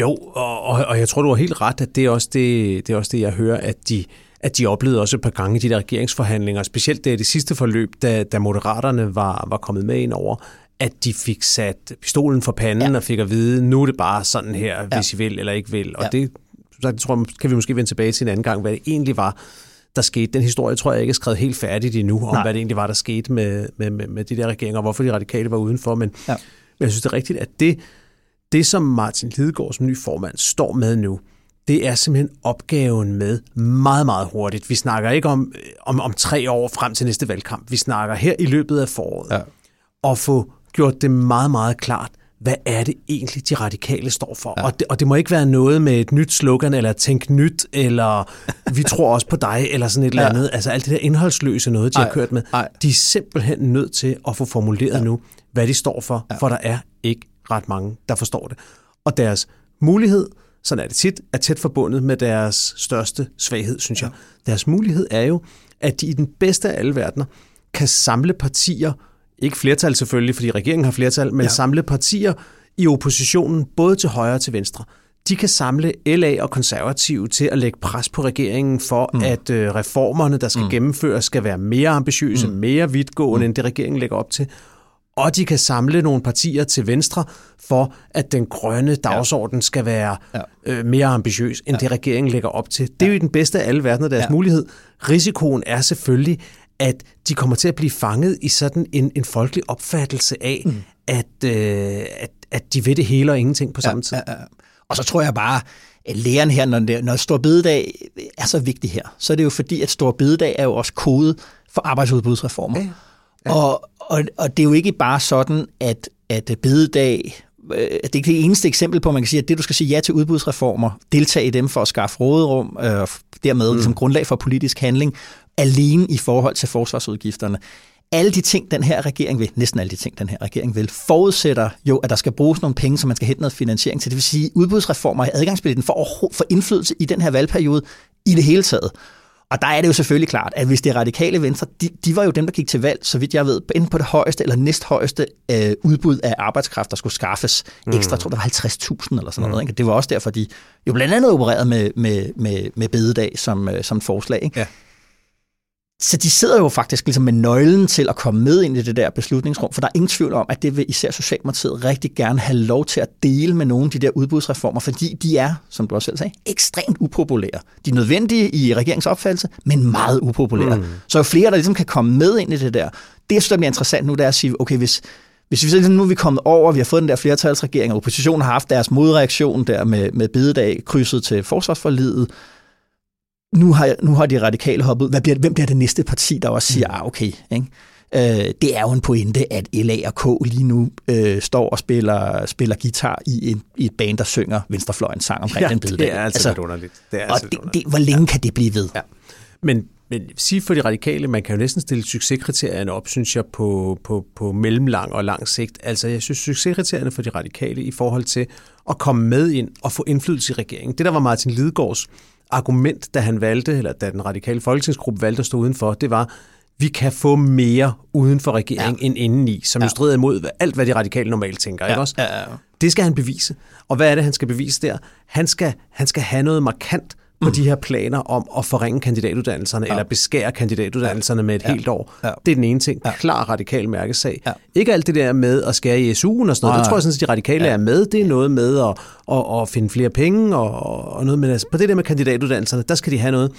Jo, og, og jeg tror, du har helt ret, at det er også det, det, er også det jeg hører, at de... at de oplevede også et par gange de der regeringsforhandlinger, specielt det, det sidste forløb, da, da moderaterne var, var kommet med ind over, at de fik sat pistolen for panden ja. og fik at vide, nu er det bare sådan her, ja. hvis I vil eller ikke vil. Og ja. det, som sagt, det tror jeg, kan vi måske vende tilbage til en anden gang, hvad det egentlig var, der skete. Den historie tror jeg ikke er skrevet helt færdigt endnu, om Nej. hvad det egentlig var, der skete med, med, med, med de der regeringer, og hvorfor de radikale var udenfor. Men, ja. men jeg synes, det er rigtigt, at det, det som Martin Lidegaard som ny formand står med nu, det er simpelthen opgaven med meget, meget hurtigt. Vi snakker ikke om, om, om tre år frem til næste valgkamp. Vi snakker her i løbet af foråret. Ja. Og få gjort det meget, meget klart, hvad er det egentlig, de radikale står for. Ja. Og, det, og det må ikke være noget med et nyt slogan, eller tænk nyt, eller vi tror også på dig, eller sådan et ja. eller andet. Altså alt det der indholdsløse noget, de ej, har kørt med. Ej. De er simpelthen nødt til at få formuleret ja. nu, hvad de står for, ja. for der er ikke ret mange, der forstår det. Og deres mulighed... Sådan er det tit, er tæt forbundet med deres største svaghed, synes ja. jeg. Deres mulighed er jo, at de i den bedste af alle verdener kan samle partier, ikke flertal selvfølgelig, fordi regeringen har flertal, men ja. samle partier i oppositionen, både til højre og til venstre. de kan samle L A og konservative til at lægge pres på regeringen for, mm. at øh, reformerne, der skal mm. gennemføres, skal være mere ambitiøse, mm. mere vidtgående, mm. end det regeringen lægger op til. Og de kan samle nogle partier til venstre for, at den grønne dagsorden ja. skal være ja. øh, mere ambitiøs, end ja. det regeringen lægger op til. Det er jo den bedste af alle verdener deres ja. mulighed. Risikoen er selvfølgelig, at de kommer til at blive fanget i sådan en, en folkelig opfattelse af, mm. at, øh, at, at de ved det hele og ingenting på ja, samme tid. Ja, ja. Og så tror jeg bare, at læren her, når, det, når Store Bededag er så vigtig her, så er det jo fordi, at Store Bededag er jo også kode for arbejdsudbudsreformer. Ja, ja. Og, og, og det er jo ikke bare sådan, at, at bededag... Det er ikke det eneste eksempel på, at man kan sige, at det, du skal sige ja til udbudsreformer, deltage i dem for at skaffe råderum, øh, dermed mm. som grundlag for politisk handling, alene i forhold til forsvarsudgifterne. Alle de ting, den her regering vil, næsten alle de ting, den her regering vil, forudsætter jo, at der skal bruges nogle penge, som man skal hente noget finansiering til. Det vil sige, at udbudsreformer er adgangsbilletten for, for indflydelse i den her valgperiode i det hele taget. Og der er det jo selvfølgelig klart, at hvis det radikale venstre, de, de var jo dem, der gik til valg, så vidt jeg ved, enten på det højeste eller næsthøjeste øh, udbud af arbejdskraft, der skulle skaffes ekstra. Mm. Jeg tror, der var halvtreds tusind eller sådan noget. Mm. Ikke? Det var også derfor, de jo blandt andet opererede med, med, med, med bededag som, øh, som forslag. Ikke? Ja. Så de sidder jo faktisk ligesom med nøglen til at komme med ind i det der beslutningsrum, for der er ingen tvivl om, at det vil især Socialdemokratiet rigtig gerne have lov til at dele med nogle af de der udbudsreformer, fordi de er, som du også selv sagde, ekstremt upopulære. De er nødvendige i regeringsopfattelse, men meget upopulære. Mm. Så jo flere, der ligesom kan komme med ind i det der, det synes jeg bliver interessant nu, der er at sige, okay, hvis, hvis vi så nu er vi kommet over, vi har fået den der flertalsregering, og oppositionen har haft deres modreaktion der med, med bededag krydset til forsvarsforliget, Nu har, nu har de radikale hoppet ud. Hvad bliver, hvem bliver det næste parti, der også siger, ah, okay. Ikke? Øh, det er jo en pointe, at L A og K lige nu øh, står og spiller, spiller guitar i, en, i et band, der synger venstrefløjens sang omkring ja, den bededag. det er altså, altså underligt. Det er og altså det, underligt. Det, hvor længe ja. kan det blive ved? Ja. Men, men sige for de radikale, man kan jo næsten stille succeskriterierne op, synes jeg, på, på, på mellemlang og lang sigt. Altså, jeg synes, succeskriterierne for de radikale i forhold til at komme med ind og få indflydelse i regeringen. Det, der var Martin Lidegaards argument, da han valgte, eller da den radikale folketingsgruppe valgte at stå udenfor, det var, vi kan få mere uden for regeringen ja. end indeni, som ja. jo strider imod alt, hvad de radikale normalt tænker. Ja. Ikke også? Ja, ja, ja. Det skal han bevise. Og hvad er det, han skal bevise der? Han skal, han skal have noget markant på mm. de her planer om at forringe kandidatuddannelserne, ja. eller beskære kandidatuddannelserne ja. med et ja. helt år. Ja. Det er den ene ting. Ja. Klar radikal mærkesag. Ja. Ikke alt det der med at skære i S U'en og sådan noget. Nej. Det tror jeg sådan, at de radikale ja. er med. Det er noget med at, at, at finde flere penge og, og noget med. Altså, på det der med kandidatuddannelserne, der skal de have noget.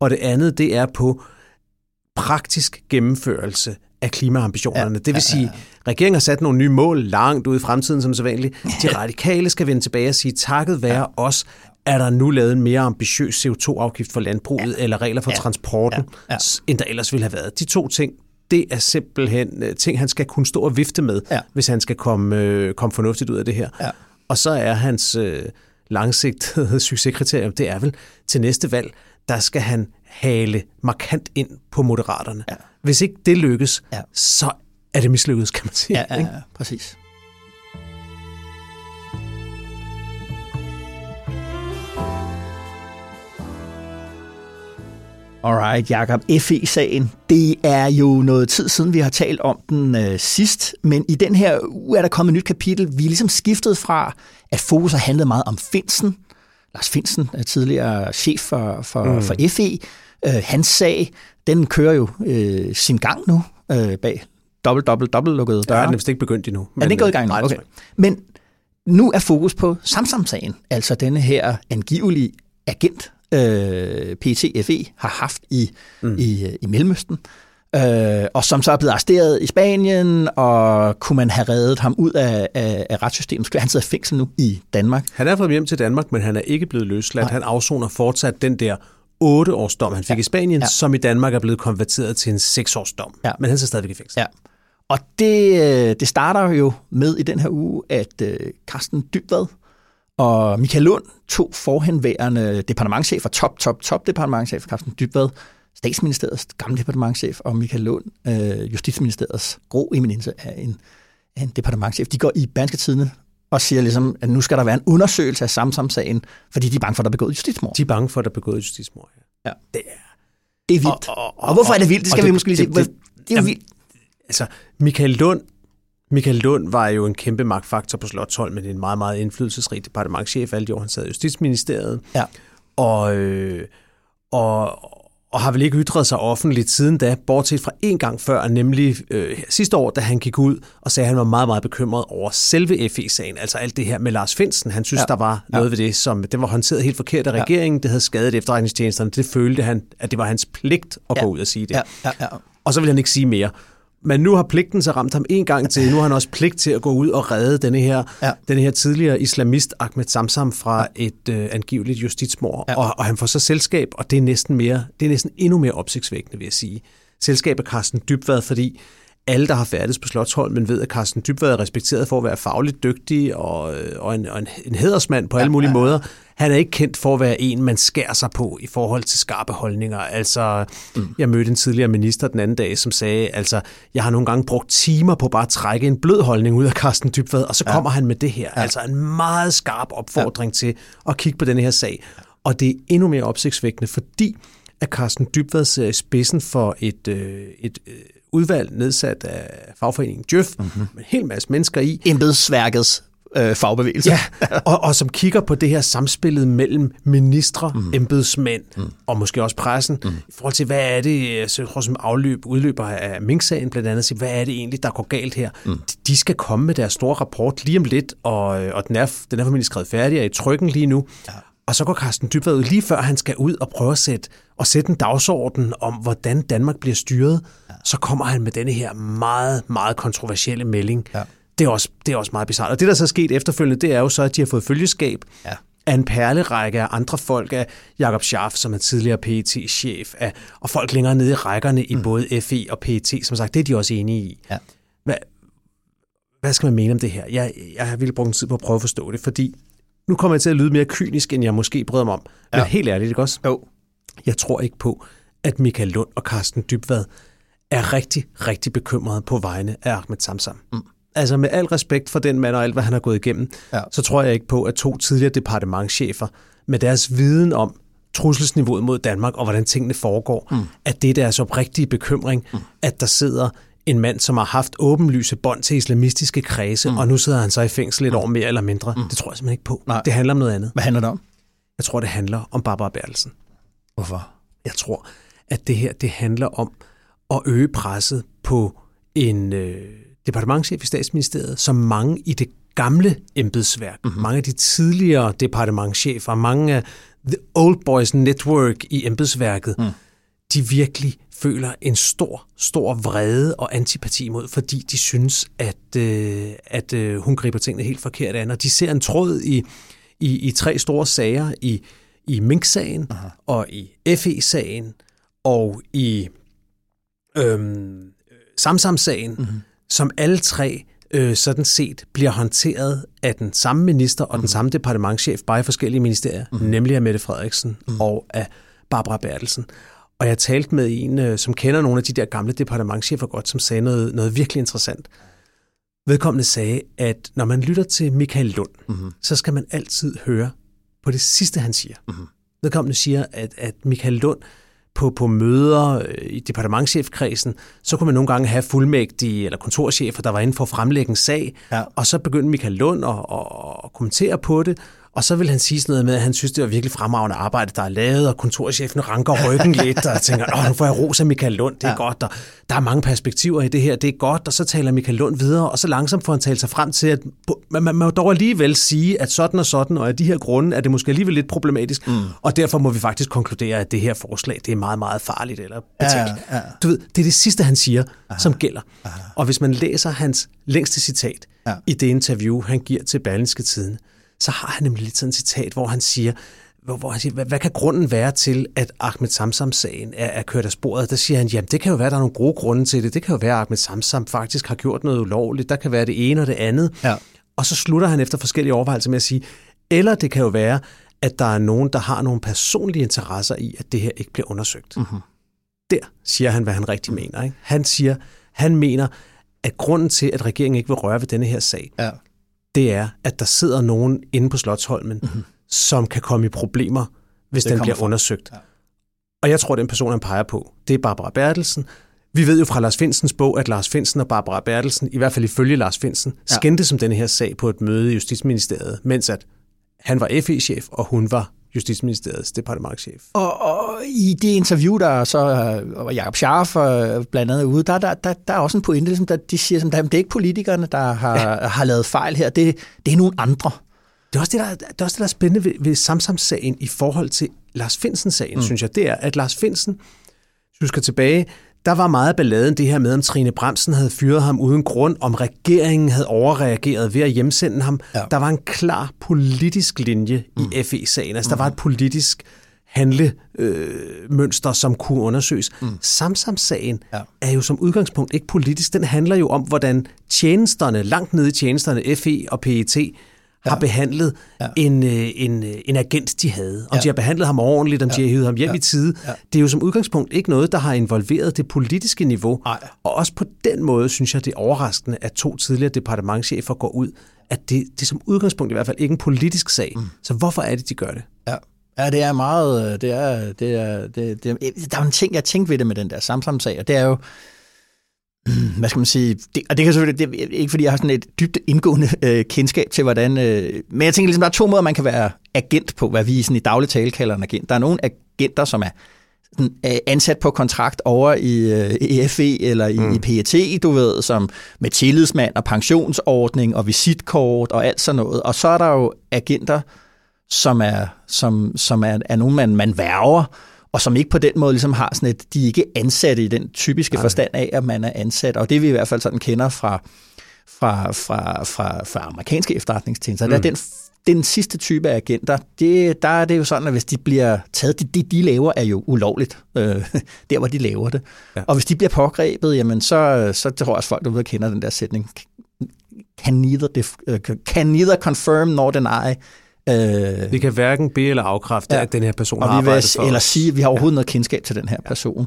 Og det andet, det er på praktisk gennemførelse af klimaambitionerne. Ja, det vil ja, sige, ja, ja. regeringen har sat nogle nye mål langt ude i fremtiden, som så vanligt. De radikale skal vende tilbage og sige, takket være ja. os, er der nu lavet en mere ambitiøs C O to afgift for landbruget ja. eller regler for ja. transporten, ja. Ja. end der ellers ville have været. De to ting, det er simpelthen ting, han skal kunne stå og vifte med, ja. hvis han skal komme, øh, komme fornuftigt ud af det her. Ja. Og så er hans øh, langsigtede succeskriterium, det er vel til næste valg, der skal han hale markant ind på moderaterne. Ja. Hvis ikke det lykkes, ja. så er det mislykket, kan man sige. Ja, ja, ja, præcis. Alright, Jakob, F E-sagen, det er jo noget tid siden, vi har talt om den øh, sidst, men i den her uge er der kommet et nyt kapitel. Vi er ligesom skiftet fra, at fokus har handlet meget om Finsen. Lars Finsen er tidligere chef for, for, mm. for F E. Øh, hans sag, den kører jo øh, sin gang nu øh, bag dobbelt, dobbelt, dobbelt lukkede døre. Ja, den er vist ikke begyndt endnu. Men, er den ikke gået i gang endnu? Okay. Men nu er fokus på Samsam-sagen, altså denne her angivelige agent, Øh, P E T F E har haft i, mm. i, i Mellemøsten, øh, og som så er blevet arresteret i Spanien, og kunne man have reddet ham ud af, af, af retssystemet. Han sidder i fængsel nu i Danmark. Han er fra hjem til Danmark, men han er ikke blevet løsladt. Han afsoner fortsat den der otte års dom, han fik ja. i Spanien, ja. som i Danmark er blevet konverteret til en seks års dom. Ja. Men han sidder stadigvæk i fængsel. Ja. Og det, det starter jo med i den her uge, at øh, Carsten Dybvad og Mikael Lund, to forhenværende departementchefer, top, top, top departementchef, Carsten Dybvad, statsministeriets gamle departementchef, og Mikael Lund, øh, justitsministeriets grå eminence af en, af en departementchef. De går i Berlingske Tidende og siger ligesom, at nu skal der være en undersøgelse af Samsam-sagen, fordi de er bange for, at der er begået justitsmord. De er bange for, at der er begået justitsmord, ja. ja. Det, er... det er vildt. Og, og, og, og hvorfor er det vildt? Det skal det, vi måske lige sige. Det, det, det, det er jo vildt. Altså, Mikael Lund Mikael Lund var jo en kæmpe magtfaktor på Slotsholmen, en meget, meget indflydelsesrig departementschef alle de år, han sad i Justitsministeriet. Ja. Og, øh, og, og har vel ikke ytret sig offentligt siden da, bortset fra en gang før, nemlig øh, sidste år, da han gik ud og sagde, at han var meget, meget bekymret over selve F E-sagen, altså alt det her med Lars Finsen. Han synes, ja. der var noget ja. ved det, som det var håndteret helt forkert af ja. regeringen, det havde skadet efterretningstjenesterne, det følte han, at det var hans pligt at ja. gå ud og sige det. Ja. Ja. Ja. Ja. Og så ville han ikke sige mere. Men nu har pligten så ramt ham en gang til. Nu har han også pligt til at gå ud og redde denne her, ja. denne her tidligere islamist Ahmed Samsam fra ja. et øh, angiveligt justitsmord. Ja. Og, og han får så selskab, og det er næsten, mere, det er næsten endnu mere opsigtsvækkende, vil jeg sige. Selskab af Carsten Dybvad, fordi alle, der har færdes på Slotsholmen, ved, at Carsten Dybvad er respekteret for at være fagligt dygtig og, og, en, og en, en hædersmand på alle ja, mulige ja. måder. Han er ikke kendt for at være en, man skærer sig på i forhold til skarpe holdninger. Altså, mm. jeg mødte en tidligere minister den anden dag, som sagde, altså, jeg har nogle gange brugt timer på bare at trække en blød holdning ud af Carsten Dybvad, og så ja. kommer han med det her. Ja. Altså en meget skarp opfordring ja. til at kigge på denne her sag. Og det er endnu mere opsigtsvækkende, fordi at Carsten Dybvad sidder i spidsen for et, øh, et øh, udvalg nedsat af fagforeningen Djøf, mm-hmm. med en hel masse mennesker i. Embedsværkets øh, fagbevægelse. Ja, og, og som kigger på det her samspillet mellem ministre, mm. embedsmænd mm. og måske også pressen, mm. i forhold til, hvad er det, så, som afløb, udløber af Mink-sagen blandt andet, hvad er det egentlig, der går galt her? Mm. De skal komme med deres store rapport lige om lidt, og, og den er, den er formentlig skrevet færdig og i trykken lige nu. Ja. Og så går Carsten Dybvad ud, lige før han skal ud og prøve at sætte, og sætte en dagsorden om, hvordan Danmark bliver styret, ja. så kommer han med denne her meget, meget kontroversielle melding. Ja. Det er også, det er også meget bizarrt. Og det, der så er sket efterfølgende, det er jo så, at de har fået følgeskab ja. af en perlerække af andre folk, af Jakob Scharf, som er tidligere P E T-chef, af, og folk længere nede i rækkerne i mm. både F E og P E T, som sagt, det er de også enige i. Ja. Hvad, hvad skal man mene om det her? Jeg, jeg har virkelig brugt en tid på at prøve at forstå det, fordi nu kommer jeg til at lyde mere kynisk, end jeg måske bryder mig om. Men ja. helt ærligt, ikke også? Jo. Jeg tror ikke på, at Mikael Lund og Carsten Dybvad er rigtig, rigtig bekymrede på vegne af Ahmed Samsam. Mm. Altså med al respekt for den mand og alt, hvad han har gået igennem, ja. så tror jeg ikke på, at to tidligere departementschefer med deres viden om trusselsniveauet mod Danmark og hvordan tingene foregår, mm. at det er deres oprigtige bekymring, mm. at der sidder en mand, som har haft åbenlyse bånd til islamistiske kredse, mm. og nu sidder han så i fængsel et mm. år mere eller mindre. Mm. Det tror jeg simpelthen ikke på. Nej. Det handler om noget andet. Hvad handler det om? Jeg tror, det handler om Barbara Bertelsen. Hvorfor? Jeg tror, at det her det handler om at øge presset på en øh, departementschef i statsministeriet, som mange i det gamle embedsværk, mm-hmm. mange af de tidligere departementschefer, mange af The Old Boys Network i embedsværket, mm. de virkelig føler en stor, stor vrede og antipati mod, fordi de synes, at, øh, at øh, hun griber tingene helt forkert an. Og de ser en tråd i, i, i tre store sager, i, i Mink-sagen, aha. og i F E-sagen, og i øhm, Samsam-sagen, mm-hmm. som alle tre øh, sådan set bliver håndteret af den samme minister og mm-hmm. den samme departementschef, bare i forskellige ministerier, mm-hmm. nemlig af Mette Frederiksen mm-hmm. og af Barbara Bertelsen. Og jeg talte med en, som kender nogle af de der gamle departementschefer godt, som sagde noget, noget virkelig interessant. Vedkommende sagde, at når man lytter til Mikael Lund, mm-hmm. så skal man altid høre på det sidste, han siger. Mm-hmm. Vedkommende siger, at, at Mikael Lund på, på møder i departementschefkredsen, så kunne man nogle gange have fuldmægtige eller kontorchefer, der var inde for at fremlægge en sag, ja. og så begyndte Mikael Lund at, at, at kommentere på det. Og så vil han sige sådan noget med, at han synes, det var virkelig fremragende arbejde, der er lavet, og kontorchefen ranker ryggen lidt, og tænker, åh, nu får jeg ros af Mikael Lund, det er ja. godt, og der er mange perspektiver i det her, det er godt, og så taler Mikael Lund videre, og så langsomt får han talt sig frem til, at man, man må dog alligevel sige, at sådan og sådan, og af de her grunde er det måske alligevel lidt problematisk, mm. og derfor må vi faktisk konkludere, at det her forslag, det er meget, meget farligt eller betænkeligt. Ja, ja. Du ved, det er det sidste, han siger, aha, som gælder. Aha. Og hvis man læser hans længste citat ja. i det interview, han giver til Berlingske Tidende, så har han nemlig lidt sådan et citat, hvor han siger, hvor, hvor han siger hvad, hvad kan grunden være til, at Ahmed Samsam-sagen er, er kørt af sporet? Der siger han, jamen det kan jo være, der er nogle gode grunde til det. Det kan jo være, at Ahmed Samsam faktisk har gjort noget ulovligt. Der kan være det ene og det andet. Ja. Og så slutter han efter forskellige overvejelser med at sige, eller det kan jo være, at der er nogen, der har nogle personlige interesser i, at det her ikke bliver undersøgt. Mm-hmm. Der siger han, hvad han rigtig mm-hmm. mener. Ikke? Han siger, han mener, at grunden til, at regeringen ikke vil røre ved denne her sag, ja. det er, at der sidder nogen inde på Slotsholmen, mm-hmm. som kan komme i problemer, hvis det den bliver fra. undersøgt. Ja. Og jeg tror, den person, han peger på, det er Barbara Bertelsen. Vi ved jo fra Lars Finsens bog, at Lars Finsen og Barbara Bertelsen, i hvert fald ifølge Lars Finsen, ja. skændtes om denne her sag på et møde i Justitsministeriet, mens at han var F E-chef, og hun var Justitsministeriets departementschef. Og, og i det interview, der så uh, Jakob Scharf uh, blandt andet ude, der, der, der, der er også en pointe, ligesom, der, de siger, som, der, det er ikke politikerne, der har, ja. har lavet fejl her, det, det er nogle andre. Det er også det, der, det er, også det, der er spændende ved, ved Samsam-sagen i forhold til Lars Finsen-sagen, mm. synes jeg, det er, at Lars Finsen, husker tilbage, der var meget balladen det her med, om Trine Bramsen havde fyret ham uden grund, om regeringen havde overreageret ved at hjemsende ham. Ja. Der var en klar politisk linje mm. i F E-sagen. Altså, mm. der var et politisk handlemønster, som kunne undersøges. Mm. Samsam-sagen ja. er jo som udgangspunkt ikke politisk. Den handler jo om, hvordan tjenesterne, langt nede i tjenesterne, F E og P E T, har ja. behandlet ja. en, en, en agent, de havde. Om ja. de har behandlet ham ordentligt, om ja. de har hivet ham hjem ja. i tide. Ja. Det er jo som udgangspunkt ikke noget, der har involveret det politiske niveau. Ej. Og også på den måde, synes jeg, det er overraskende, at to tidligere departementschefer går ud, at det, det er som udgangspunkt i hvert fald ikke en politisk sag. Mm. Så hvorfor er det, de gør det? Ja, ja det er meget... Det er, det er, det, det er, der er en ting, jeg tænkte ved det med den der Samsam-sag, og det er jo... Hvad skal man sige? Det, og det kan selvfølgelig det, ikke, fordi jeg har sådan et dybt indgående øh, kendskab til, hvordan... Øh, men jeg tænker, ligesom, der er to måder, man kan være agent på, hvad vi sådan i daglig tale kalder en agent. Der er nogle agenter, som er sådan, øh, ansat på kontrakt over i, øh, i F E eller i, mm. i P E T, du ved, som med tillidsmand og pensionsordning og visitkort og alt sådan noget. Og så er der jo agenter, som er, som, som er, er nogen, man, man værger, og som ikke på den måde ligesom har sådan et, de er ikke ansatte i den typiske forstand af, at man er ansat, og det vi i hvert fald sådan kender fra, fra, fra, fra, fra amerikanske efterretningstjenester, mm. der er den, den sidste type af agenter, det, der er det jo sådan, at hvis de bliver taget, det de, de laver er jo ulovligt, øh, der hvor de laver det, ja. og hvis de bliver pågrebet, jamen så, så tror jeg også folk, der kender den der sætning, can neither, def- can neither confirm nor deny. Øh, vi kan hverken bede eller afkræfte, ja, at den her person har arbejdet for os. Eller sige, at vi har overhovedet ja. noget kendskab til den her person.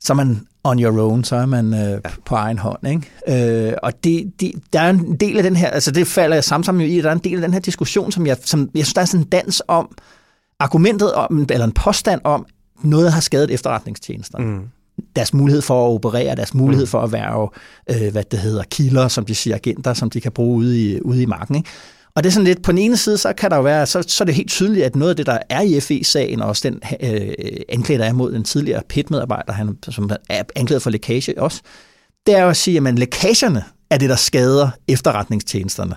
Så er man on your own, så er man øh, ja. på egen hånd. Ikke? Øh, og det, det, der er en del af den her, altså det falder jeg samtidig i, der er en del af den her diskussion, som jeg, som, jeg synes, der er sådan en dans om, argumentet om, eller en påstand om, noget har skadet efterretningstjenesterne. Mm. Deres mulighed for at operere, deres mulighed for at være, øh, hvad det hedder, kilder, som de siger, agenter, som de kan bruge ude i, ude i marken, ikke? Og det er sådan lidt, på den ene side, så kan der jo være, så, så er det helt tydeligt, at noget af det, der er i F E-sagen, og også den øh, anklage, der er mod en tidligere P E T-medarbejder, han, som er anklaget for lækage også, det er jo at sige, at man, lækagerne er det, der skader efterretningstjenesterne.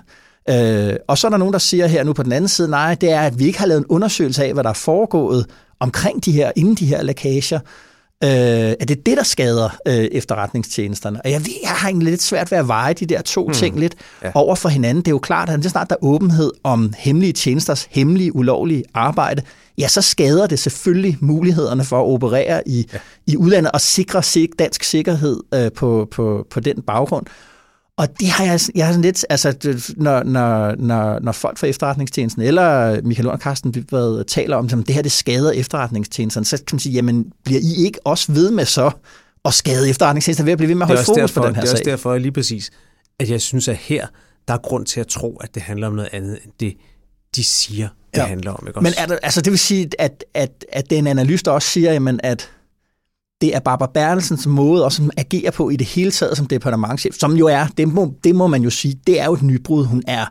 Øh, og så er der nogen, der siger her nu på den anden side, nej, det er, at vi ikke har lavet en undersøgelse af, hvad der er foregået omkring de her, inden de her lækager, øh, at det er det, der skader øh, efterretningstjenesterne. Og jeg, ved, jeg har egentlig lidt svært ved at veje de der to hmm. ting lidt ja. over for hinanden. Det er jo klart, at det snart der er åbenhed om hemmelige tjenesters hemmelige, ulovlige arbejde, ja, så skader det selvfølgelig mulighederne for at operere i, ja. i udlandet og sikre sik- dansk sikkerhed øh, på, på, på den baggrund. Og det har jeg, jeg har sådan lidt, altså, når, når, når, når folk fra efterretningstjenesten, eller Mikael Lund og Carsten Dybvad taler om, at det her det skader efterretningstjenesten, så kan man sige, jamen, bliver I ikke også ved med så at skade efterretningstjenesten ved at blive ved med at holde fokus derfor, på den her sag? Det er sag. Også derfor lige præcis, at jeg synes, at her, der er grund til at tro, at det handler om noget andet end det, de siger, det ja. handler om. Ikke også? Men er der, altså, det vil sige, at, at, at det er en analyse, der også siger, jamen, at det er Barbara Bertelsens måde, og som agerer på i det hele taget som departementschef, som jo er, det må, det må man jo sige, det er jo et nybrud. Hun er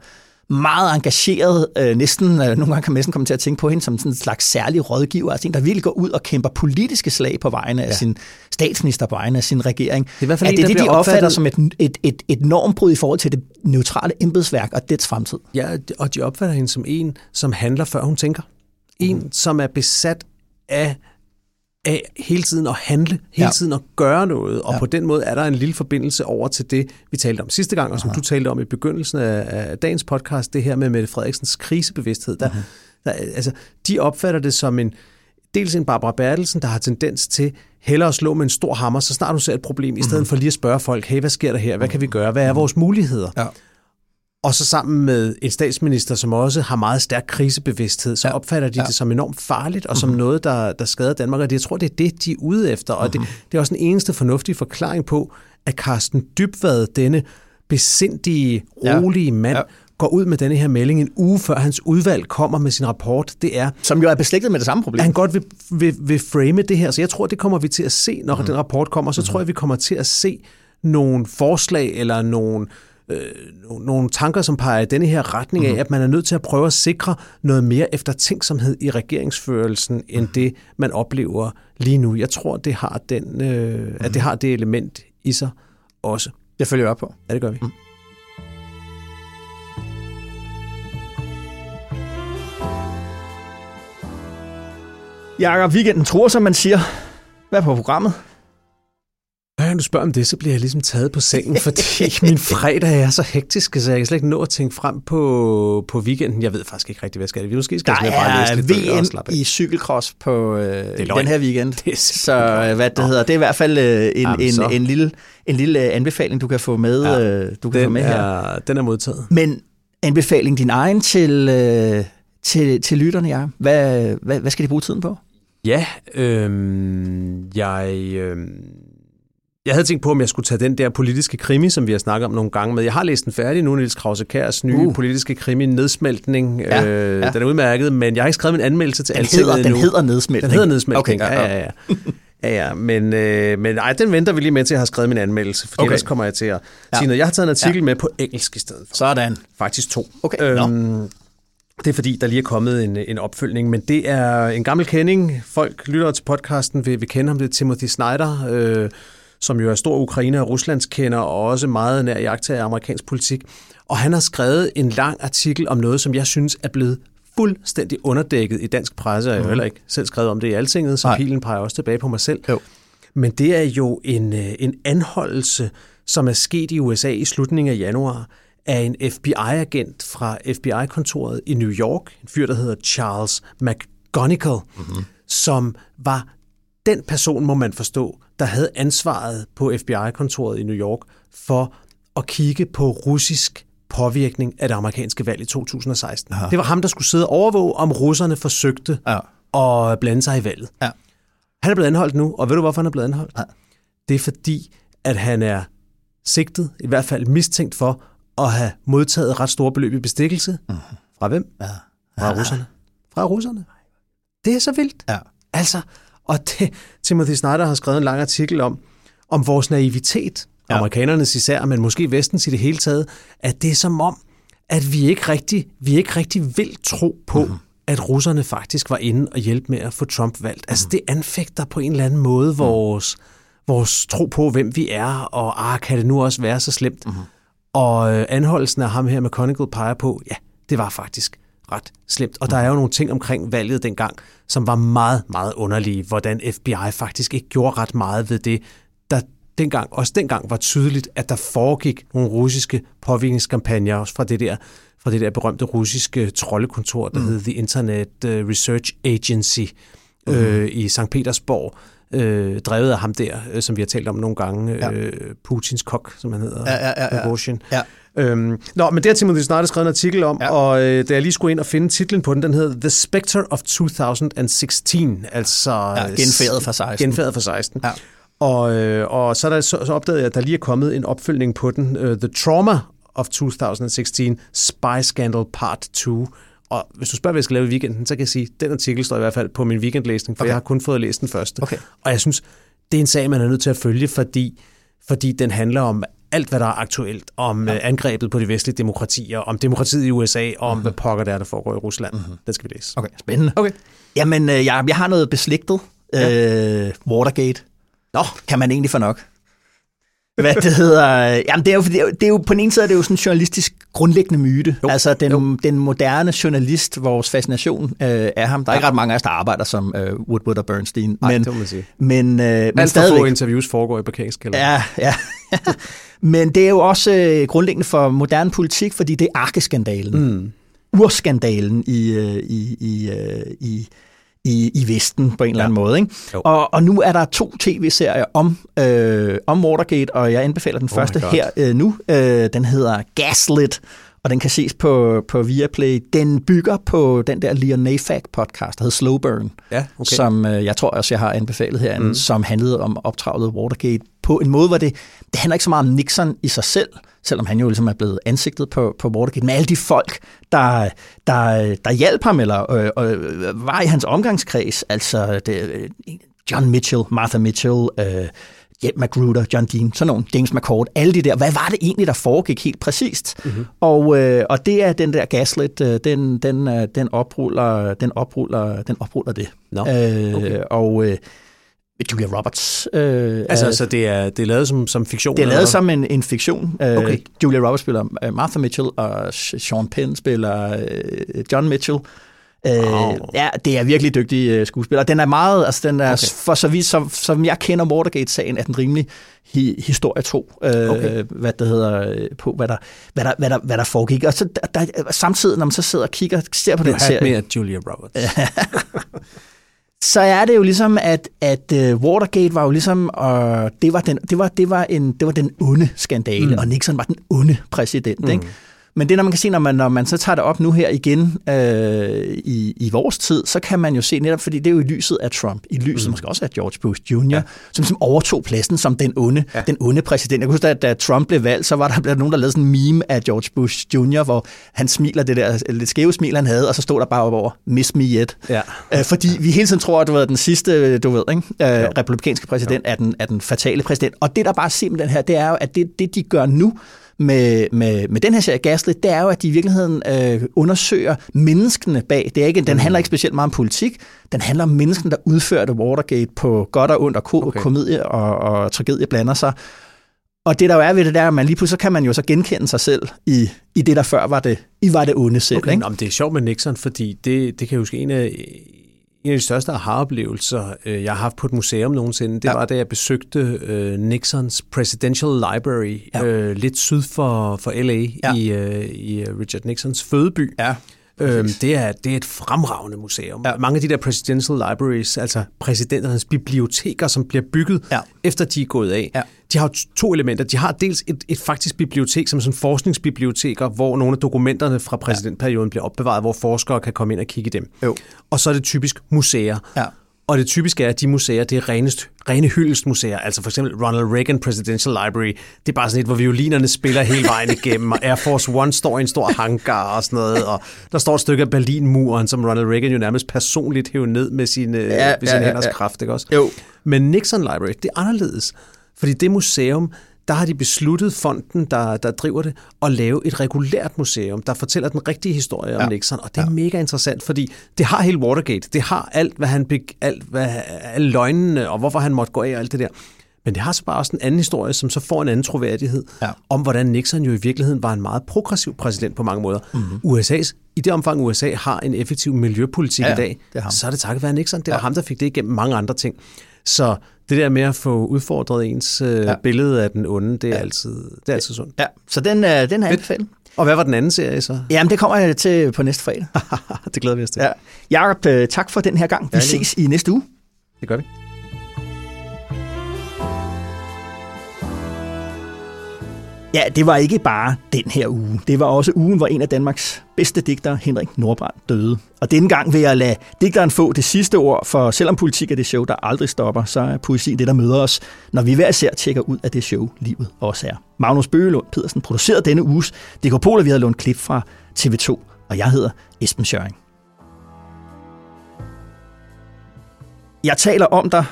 meget engageret, øh, næsten, øh, nogle gange kan man næsten komme til at tænke på hende som sådan en slags særlig rådgiver, altså en, der virkelig går ud og kæmper politiske slag på vegne af ja. sin statsminister, på vegne af sin regering. Det er i hvert fald at det, en, det de opfatter som et, et, et, et normbrud i forhold til det neutrale embedsværk og dets fremtid. Ja, og de opfatter hende som en, som handler før hun tænker. En, mm. som er besat af af hele tiden at handle, hele ja. tiden at gøre noget, og ja. på den måde er der en lille forbindelse over til det, vi talte om sidste gang, og som Aha. du talte om i begyndelsen af, af dagens podcast, det her med Mette Frederiksens krisebevidsthed. Der, der, altså, de opfatter det som en, dels en Barbara Bertelsen, der har tendens til hellere at slå med en stor hammer, så snart hun ser et problem, i stedet mm-hmm. for lige at spørge folk, hey, hvad sker der her, hvad kan vi gøre, hvad er vores muligheder? Ja. Og så sammen med en statsminister, som også har meget stærk krisebevidsthed, så ja. opfatter de ja. det som enormt farligt, og som mm-hmm. noget, der, der skader Danmark. Og det, jeg tror, det er det, de er ude efter. Og mm-hmm. det, det er også den eneste fornuftige forklaring på, at Carsten Dybvad, denne besindige, rolige ja. mand, ja. går ud med denne her melding en uge før hans udvalg kommer med sin rapport, det er... Som jo er beslægtet med det samme problem. Han godt vil, vil, vil frame det her, så jeg tror, det kommer vi til at se, når mm. den rapport kommer. Så mm. tror jeg, vi kommer til at se nogle forslag eller nogle... nogle tanker, som peger i denne her retning af, mm-hmm. at man er nødt til at prøve at sikre noget mere eftertænksomhed i regeringsførelsen, end det, man oplever lige nu. Jeg tror, det har den, øh, mm-hmm. at det har det element i sig også. Jeg følger op på. Ja, det gør vi. Mm. Jakob, weekenden tror, som man siger. Hvad på programmet? Når du spørger om det, så bliver jeg ligesom taget på sengen, fordi min fredag er så hektisk, så jeg kan slet ikke nå at tænke frem på, på weekenden. Jeg ved faktisk ikke rigtig, hvad jeg skal. Vi måske skal jeg bare læse lidt. Der er V M i cykelcross på øh, den her weekend. Det så hvad det hedder, det er i hvert fald øh, en, Jamen, en, en, lille, en lille anbefaling, du kan få med, ja, øh, du kan få med er, her. Den er modtaget. Men anbefaling din egen til, øh, til, til lytterne, ja. Hvad, hvad, hvad skal de bruge tiden på? Ja, øh, jeg... Øh, Jeg havde tænkt på, om jeg skulle tage den der politiske krimi, som vi har snakket om nogle gange med. Jeg har læst den færdig nu, Niels Krause-Kjærs nye uh. politiske krimi, Nedsmeltning. Ja, øh, ja. Den er udmærket, men jeg har ikke skrevet en anmeldelse til Altinget endnu. Den hedder Nedsmeltning. Den hedder Nedsmeltning, okay, ja, ja, ja. ja, ja. Men, øh, men ej, den venter vi lige med til, at jeg har skrevet min anmeldelse, for okay. ellers kommer jeg til at sige noget. Jeg har taget en artikel ja. med på engelsk i stedet for. Sådan. Faktisk to. Okay, øhm, no. Det er fordi, der lige er kommet en, en opfølgning, men det er en gammel kending. Folk lytter til podcasten, vil, vil kende ham, det er Timothy Snyder, øh, som jo er stor ukrainer og ruslandskender, og også meget nær iagttager af amerikansk politik. Og han har skrevet en lang artikel om noget, som jeg synes er blevet fuldstændig underdækket i dansk presse, og jeg har heller ikke selv skrevet om det i Altinget, så pilen peger også tilbage på mig selv. Jo. Men det er jo en, en anholdelse, som er sket i U S A i slutningen af januar, af en F B I-agent fra F B I-kontoret i New York, en fyr, der hedder Charles McGonigal, mm-hmm. som var den person, må man forstå, der havde ansvaret på F B I-kontoret i New York for at kigge på russisk påvirkning af det amerikanske valg i to tusind og seksten. Aha. Det var ham, der skulle sidde og overvåge, om russerne forsøgte ja. at blande sig i valget. Ja. Han er blevet anholdt nu, og ved du, hvorfor han er blevet anholdt? Ja. Det er fordi, at han er sigtet, i hvert fald mistænkt for, at have modtaget ret store beløb i bestikkelse. Mm. Fra hvem? Ja. Fra russerne. Fra russerne. Det er så vildt. Ja. Altså... Og det, Timothy Snyder har skrevet en lang artikel om, om vores naivitet, ja. amerikanernes især, men måske vestens i det hele taget, at det er som om, at vi ikke rigtig, vi ikke rigtig vil tro på, mm-hmm. at russerne faktisk var inde og hjælpe med at få Trump valgt. Mm-hmm. Altså det anfægter på en eller anden måde vores, vores tro på, hvem vi er, og ah, kan det nu også være så slemt? Mm-hmm. Og anholdelsen af ham her med McGonigal peger på, ja, det var faktisk ret slemt. Og der er jo nogle ting omkring valget dengang, som var meget, meget underlige, hvordan F B I faktisk ikke gjorde ret meget ved det, der dengang, også dengang var tydeligt, at der foregik nogle russiske påvirkningskampagner, også fra det der, fra det der berømte russiske troldekontor, der mm. hed The Internet Research Agency mm. øh, i Sankt Petersborg, øh, drevet af ham der, øh, som vi har talt om nogle gange, ja. øh, Putins kok, som han hedder, ja, ja, ja, ja. ja. Øhm, nå, men det har Timothy Snyder skrevet en artikel om, ja. og øh, da jeg lige skulle ind og finde titlen på den, den hedder The Spectre of to tusind og seksten, altså ja, genfærdet fra seksten. Genfærdet fra seksten. Ja. Og, øh, og så, der, så, så opdagede jeg, at der lige er kommet en opfølgning på den, uh, The Trauma of to tusind og seksten, Spy Scandal Part to. Og hvis du spørger, hvad jeg skal lave i weekenden, så kan jeg sige, at den artikel står i hvert fald på min weekendlæsning, for okay. jeg har kun fået læst den første. Okay. Og jeg synes, det er en sag, man er nødt til at følge, fordi, fordi den handler om alt, hvad der er aktuelt, om ja. angrebet på de vestlige demokratier, om demokratiet i U S A, og om mm-hmm. hvad pokker der er, der foregår i Rusland. Mm-hmm. Den skal vi læse. Okay, spændende. Okay. Jamen, Jacob, jeg har noget beslægtet. Ja. Øh, Watergate. Nå, kan man egentlig få nok? Hvad det hedder... Jamen, det er jo, det er jo, på den ene side er det jo sådan en journalistisk grundlæggende myte. Jo. Altså, den, den moderne journalist, vores fascination øh, af ham. Der er ja. ikke ret mange af os, der arbejder som øh, Woodward og Bernstein. Nej, men, det må man sige. Men, øh, men alt for få interviews foregår i parkeringskælderen. Ja, ja. Men det er jo også øh, grundlæggende for moderne politik, fordi det er arkeskandalen. Mm. Urskandalen i, øh, i, i, øh, i, i, i Vesten på en ja. eller anden måde. Ikke? Og, og nu er der to tv-serier om, øh, om Watergate, og jeg anbefaler den oh første her øh, nu. Øh, den hedder Gaslit, og den kan ses på, på Viaplay. Den bygger på den der Leon Neyfakh-podcast, der hed Slow Burn, ja, okay. som øh, jeg tror også, jeg har anbefalet herinde, mm. som handlede om optravlet Watergate på en måde, hvor det, det handler ikke så meget om Nixon i sig selv, selvom han jo ligesom er blevet ansigtet på, på Watergate, med alle de folk, der, der, der hjalp ham, eller øh, øh, var i hans omgangskreds, altså det, John Mitchell, Martha Mitchell, øh, Jeb Magruder, John Dean, sådan nogle, James McCord, alle de der. Hvad var det egentlig, der foregik helt præcist? Mm-hmm. Og, øh, og det er den der Gaslit, øh, den, den, øh, den, opruller, den, opruller, den opruller det. No. Øh, okay. Og øh, Julia Roberts. Øh, altså, er, så det er, det er lavet som, som fiktion? Det er lavet eller? som en, en fiktion. Okay. Øh, Julia Roberts spiller Martha Mitchell, og Sean Penn spiller øh, John Mitchell. Oh. Øh, ja, det er virkelig dygtige øh, skuespillere. Den er meget, altså den er, okay. for så vidt, som, som jeg kender Watergate-sagen, er den rimelig hi- historie tro, øh, okay. hvad det hedder, på, hvad der, hvad der, hvad der, hvad der foregik. Og så der, samtidig, når man så sidder og kigger, ser på du den serie. Du har mere Julia Roberts. Så er det jo ligesom, at, at uh, Watergate var jo ligesom, og det var den, det var, det var en, det var den onde skandale, mm. og Nixon var den onde præsident, mm. ikke? Men det, når man kan se, når man, når man så tager det op nu her igen øh, i, i vores tid, så kan man jo se netop, fordi det er jo i lyset af Trump, i lyset mm. måske også af George Bush junior, ja. som, som overtog pladsen som den onde, ja. den onde præsident. Jeg kan huske, at da Trump blev valgt, så var der, der nogen, der lavede sådan en meme af George Bush junior, hvor han smiler det der lidt skæve smil, han havde, og så stod der bare over, miss me yet. Ja. Æh, fordi vi hele tiden tror, at du ved, den sidste, du ved, ikke? Øh, republikanske præsident er den, er den fatale præsident. Og det, der bare ser med den her, det er jo, at det, det de gør nu, Med, med, med den her serie Gaslit, det er jo, at de i virkeligheden øh, undersøger menneskene bag. Det er ikke, den handler ikke specielt meget om politik. Den handler om menneskene, der udførte Watergate på godt og ondt, og ko- okay. komedie og, og tragedie blander sig. Og det, der jo er ved det, der, at man lige pludselig kan man jo så genkende sig selv i, i det, der før var det, i var det onde selv. Okay. Ikke? Nå, men det er sjovt med Nixon, fordi det, det kan jeg huske en af... En af de største aha-oplevelser, jeg har haft på et museum nogensinde, det ja. var, da jeg besøgte øh, Nixons Presidential Library, ja. øh, lidt syd for, for L A, ja. i, øh, i Richard Nixons fødeby. Ja. Øhm, det, er, det er et fremragende museum. Ja. Mange af de der Presidential Libraries, altså præsidenternes biblioteker, som bliver bygget, ja. efter de er gået af, ja. de har to elementer. De har dels et, et faktisk bibliotek, som sådan forskningsbiblioteker, hvor nogle af dokumenterne fra præsidentperioden bliver opbevaret, hvor forskere kan komme ind og kigge i dem. Jo. Og så er det typisk museer. Ja. Og det typiske er, at de museer, det er renest, rene hyldestmuseer. Altså for eksempel Ronald Reagan Presidential Library. Det er bare sådan et, hvor violinerne spiller hele vejen igennem, og Air Force One står i en stor hangar og sådan noget. Og der står et stykke af Berlinmuren, som Ronald Reagan jo nærmest personligt hævde ned med sine, ja, med sine ja, ja, hænders ja. kraft, ikke også? Jo. Men Nixon Library, det er anderledes. Fordi det museum, der har de besluttet fonden, der, der driver det, at lave et regulært museum, der fortæller den rigtige historie ja. om Nixon. Og det er ja. mega interessant, fordi det har hele Watergate. Det har alt, hvad han beg- alt, hvad, alle løgnene, og hvorfor han måtte gå af og alt det der. Men det har så bare også en anden historie, som så får en anden troværdighed, ja. om hvordan Nixon jo i virkeligheden var en meget progressiv præsident på mange måder. Mm-hmm. U S A's, i det omfang U S A har en effektiv miljøpolitik ja, i dag, så er det takket være Nixon. Det var ja. ham, der fik det igennem mange andre ting. Så det der med at få udfordret ens øh, ja. billede af den onde, det er ja. altid, det er altid sundt. Ja, så den, øh, den har jeg anbefalet. Og hvad var den anden serie så? Jamen, det kommer jeg til på næste fredag. Det glæder vi os til. Ja. Jakob, øh, tak for den her gang. Vi ja, ses i næste uge. Det gør vi. Ja, det var ikke bare den her uge. Det var også ugen, hvor en af Danmarks bedste digtere, Henrik Nordbrandt, døde. Og denne gang vil jeg lade digteren få det sidste ord, for selvom politik er det show, der aldrig stopper, så er poesi det, der møder os, når vi hver især tjekker ud af det show, livet også er. Magnus Bøgelund Pedersen producerede denne uges D K Pol, og vi havde lånt klip fra T V to, og jeg hedder Esben Schøring. Jeg taler om dig,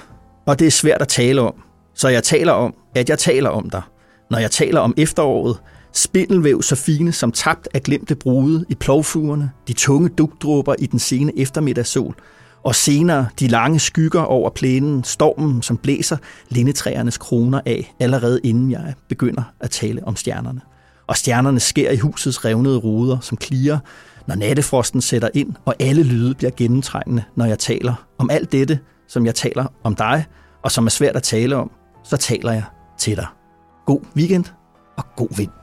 og det er svært at tale om, så jeg taler om, at jeg taler om dig. Når jeg taler om efteråret, spindelvæv så fine som tabt af glemte brude i plovfugerne, de tunge dugdråber i den sene eftermiddagssol, og senere de lange skygger over plænen, stormen som blæser lindetræernes kroner af, allerede inden jeg begynder at tale om stjernerne. Og stjernerne sker i husets revnede ruder, som klirer, når nattefrosten sætter ind, og alle lyde bliver gennemtrængende, når jeg taler om alt dette, som jeg taler om dig, og som er svært at tale om, så taler jeg til dig. God weekend og god vind.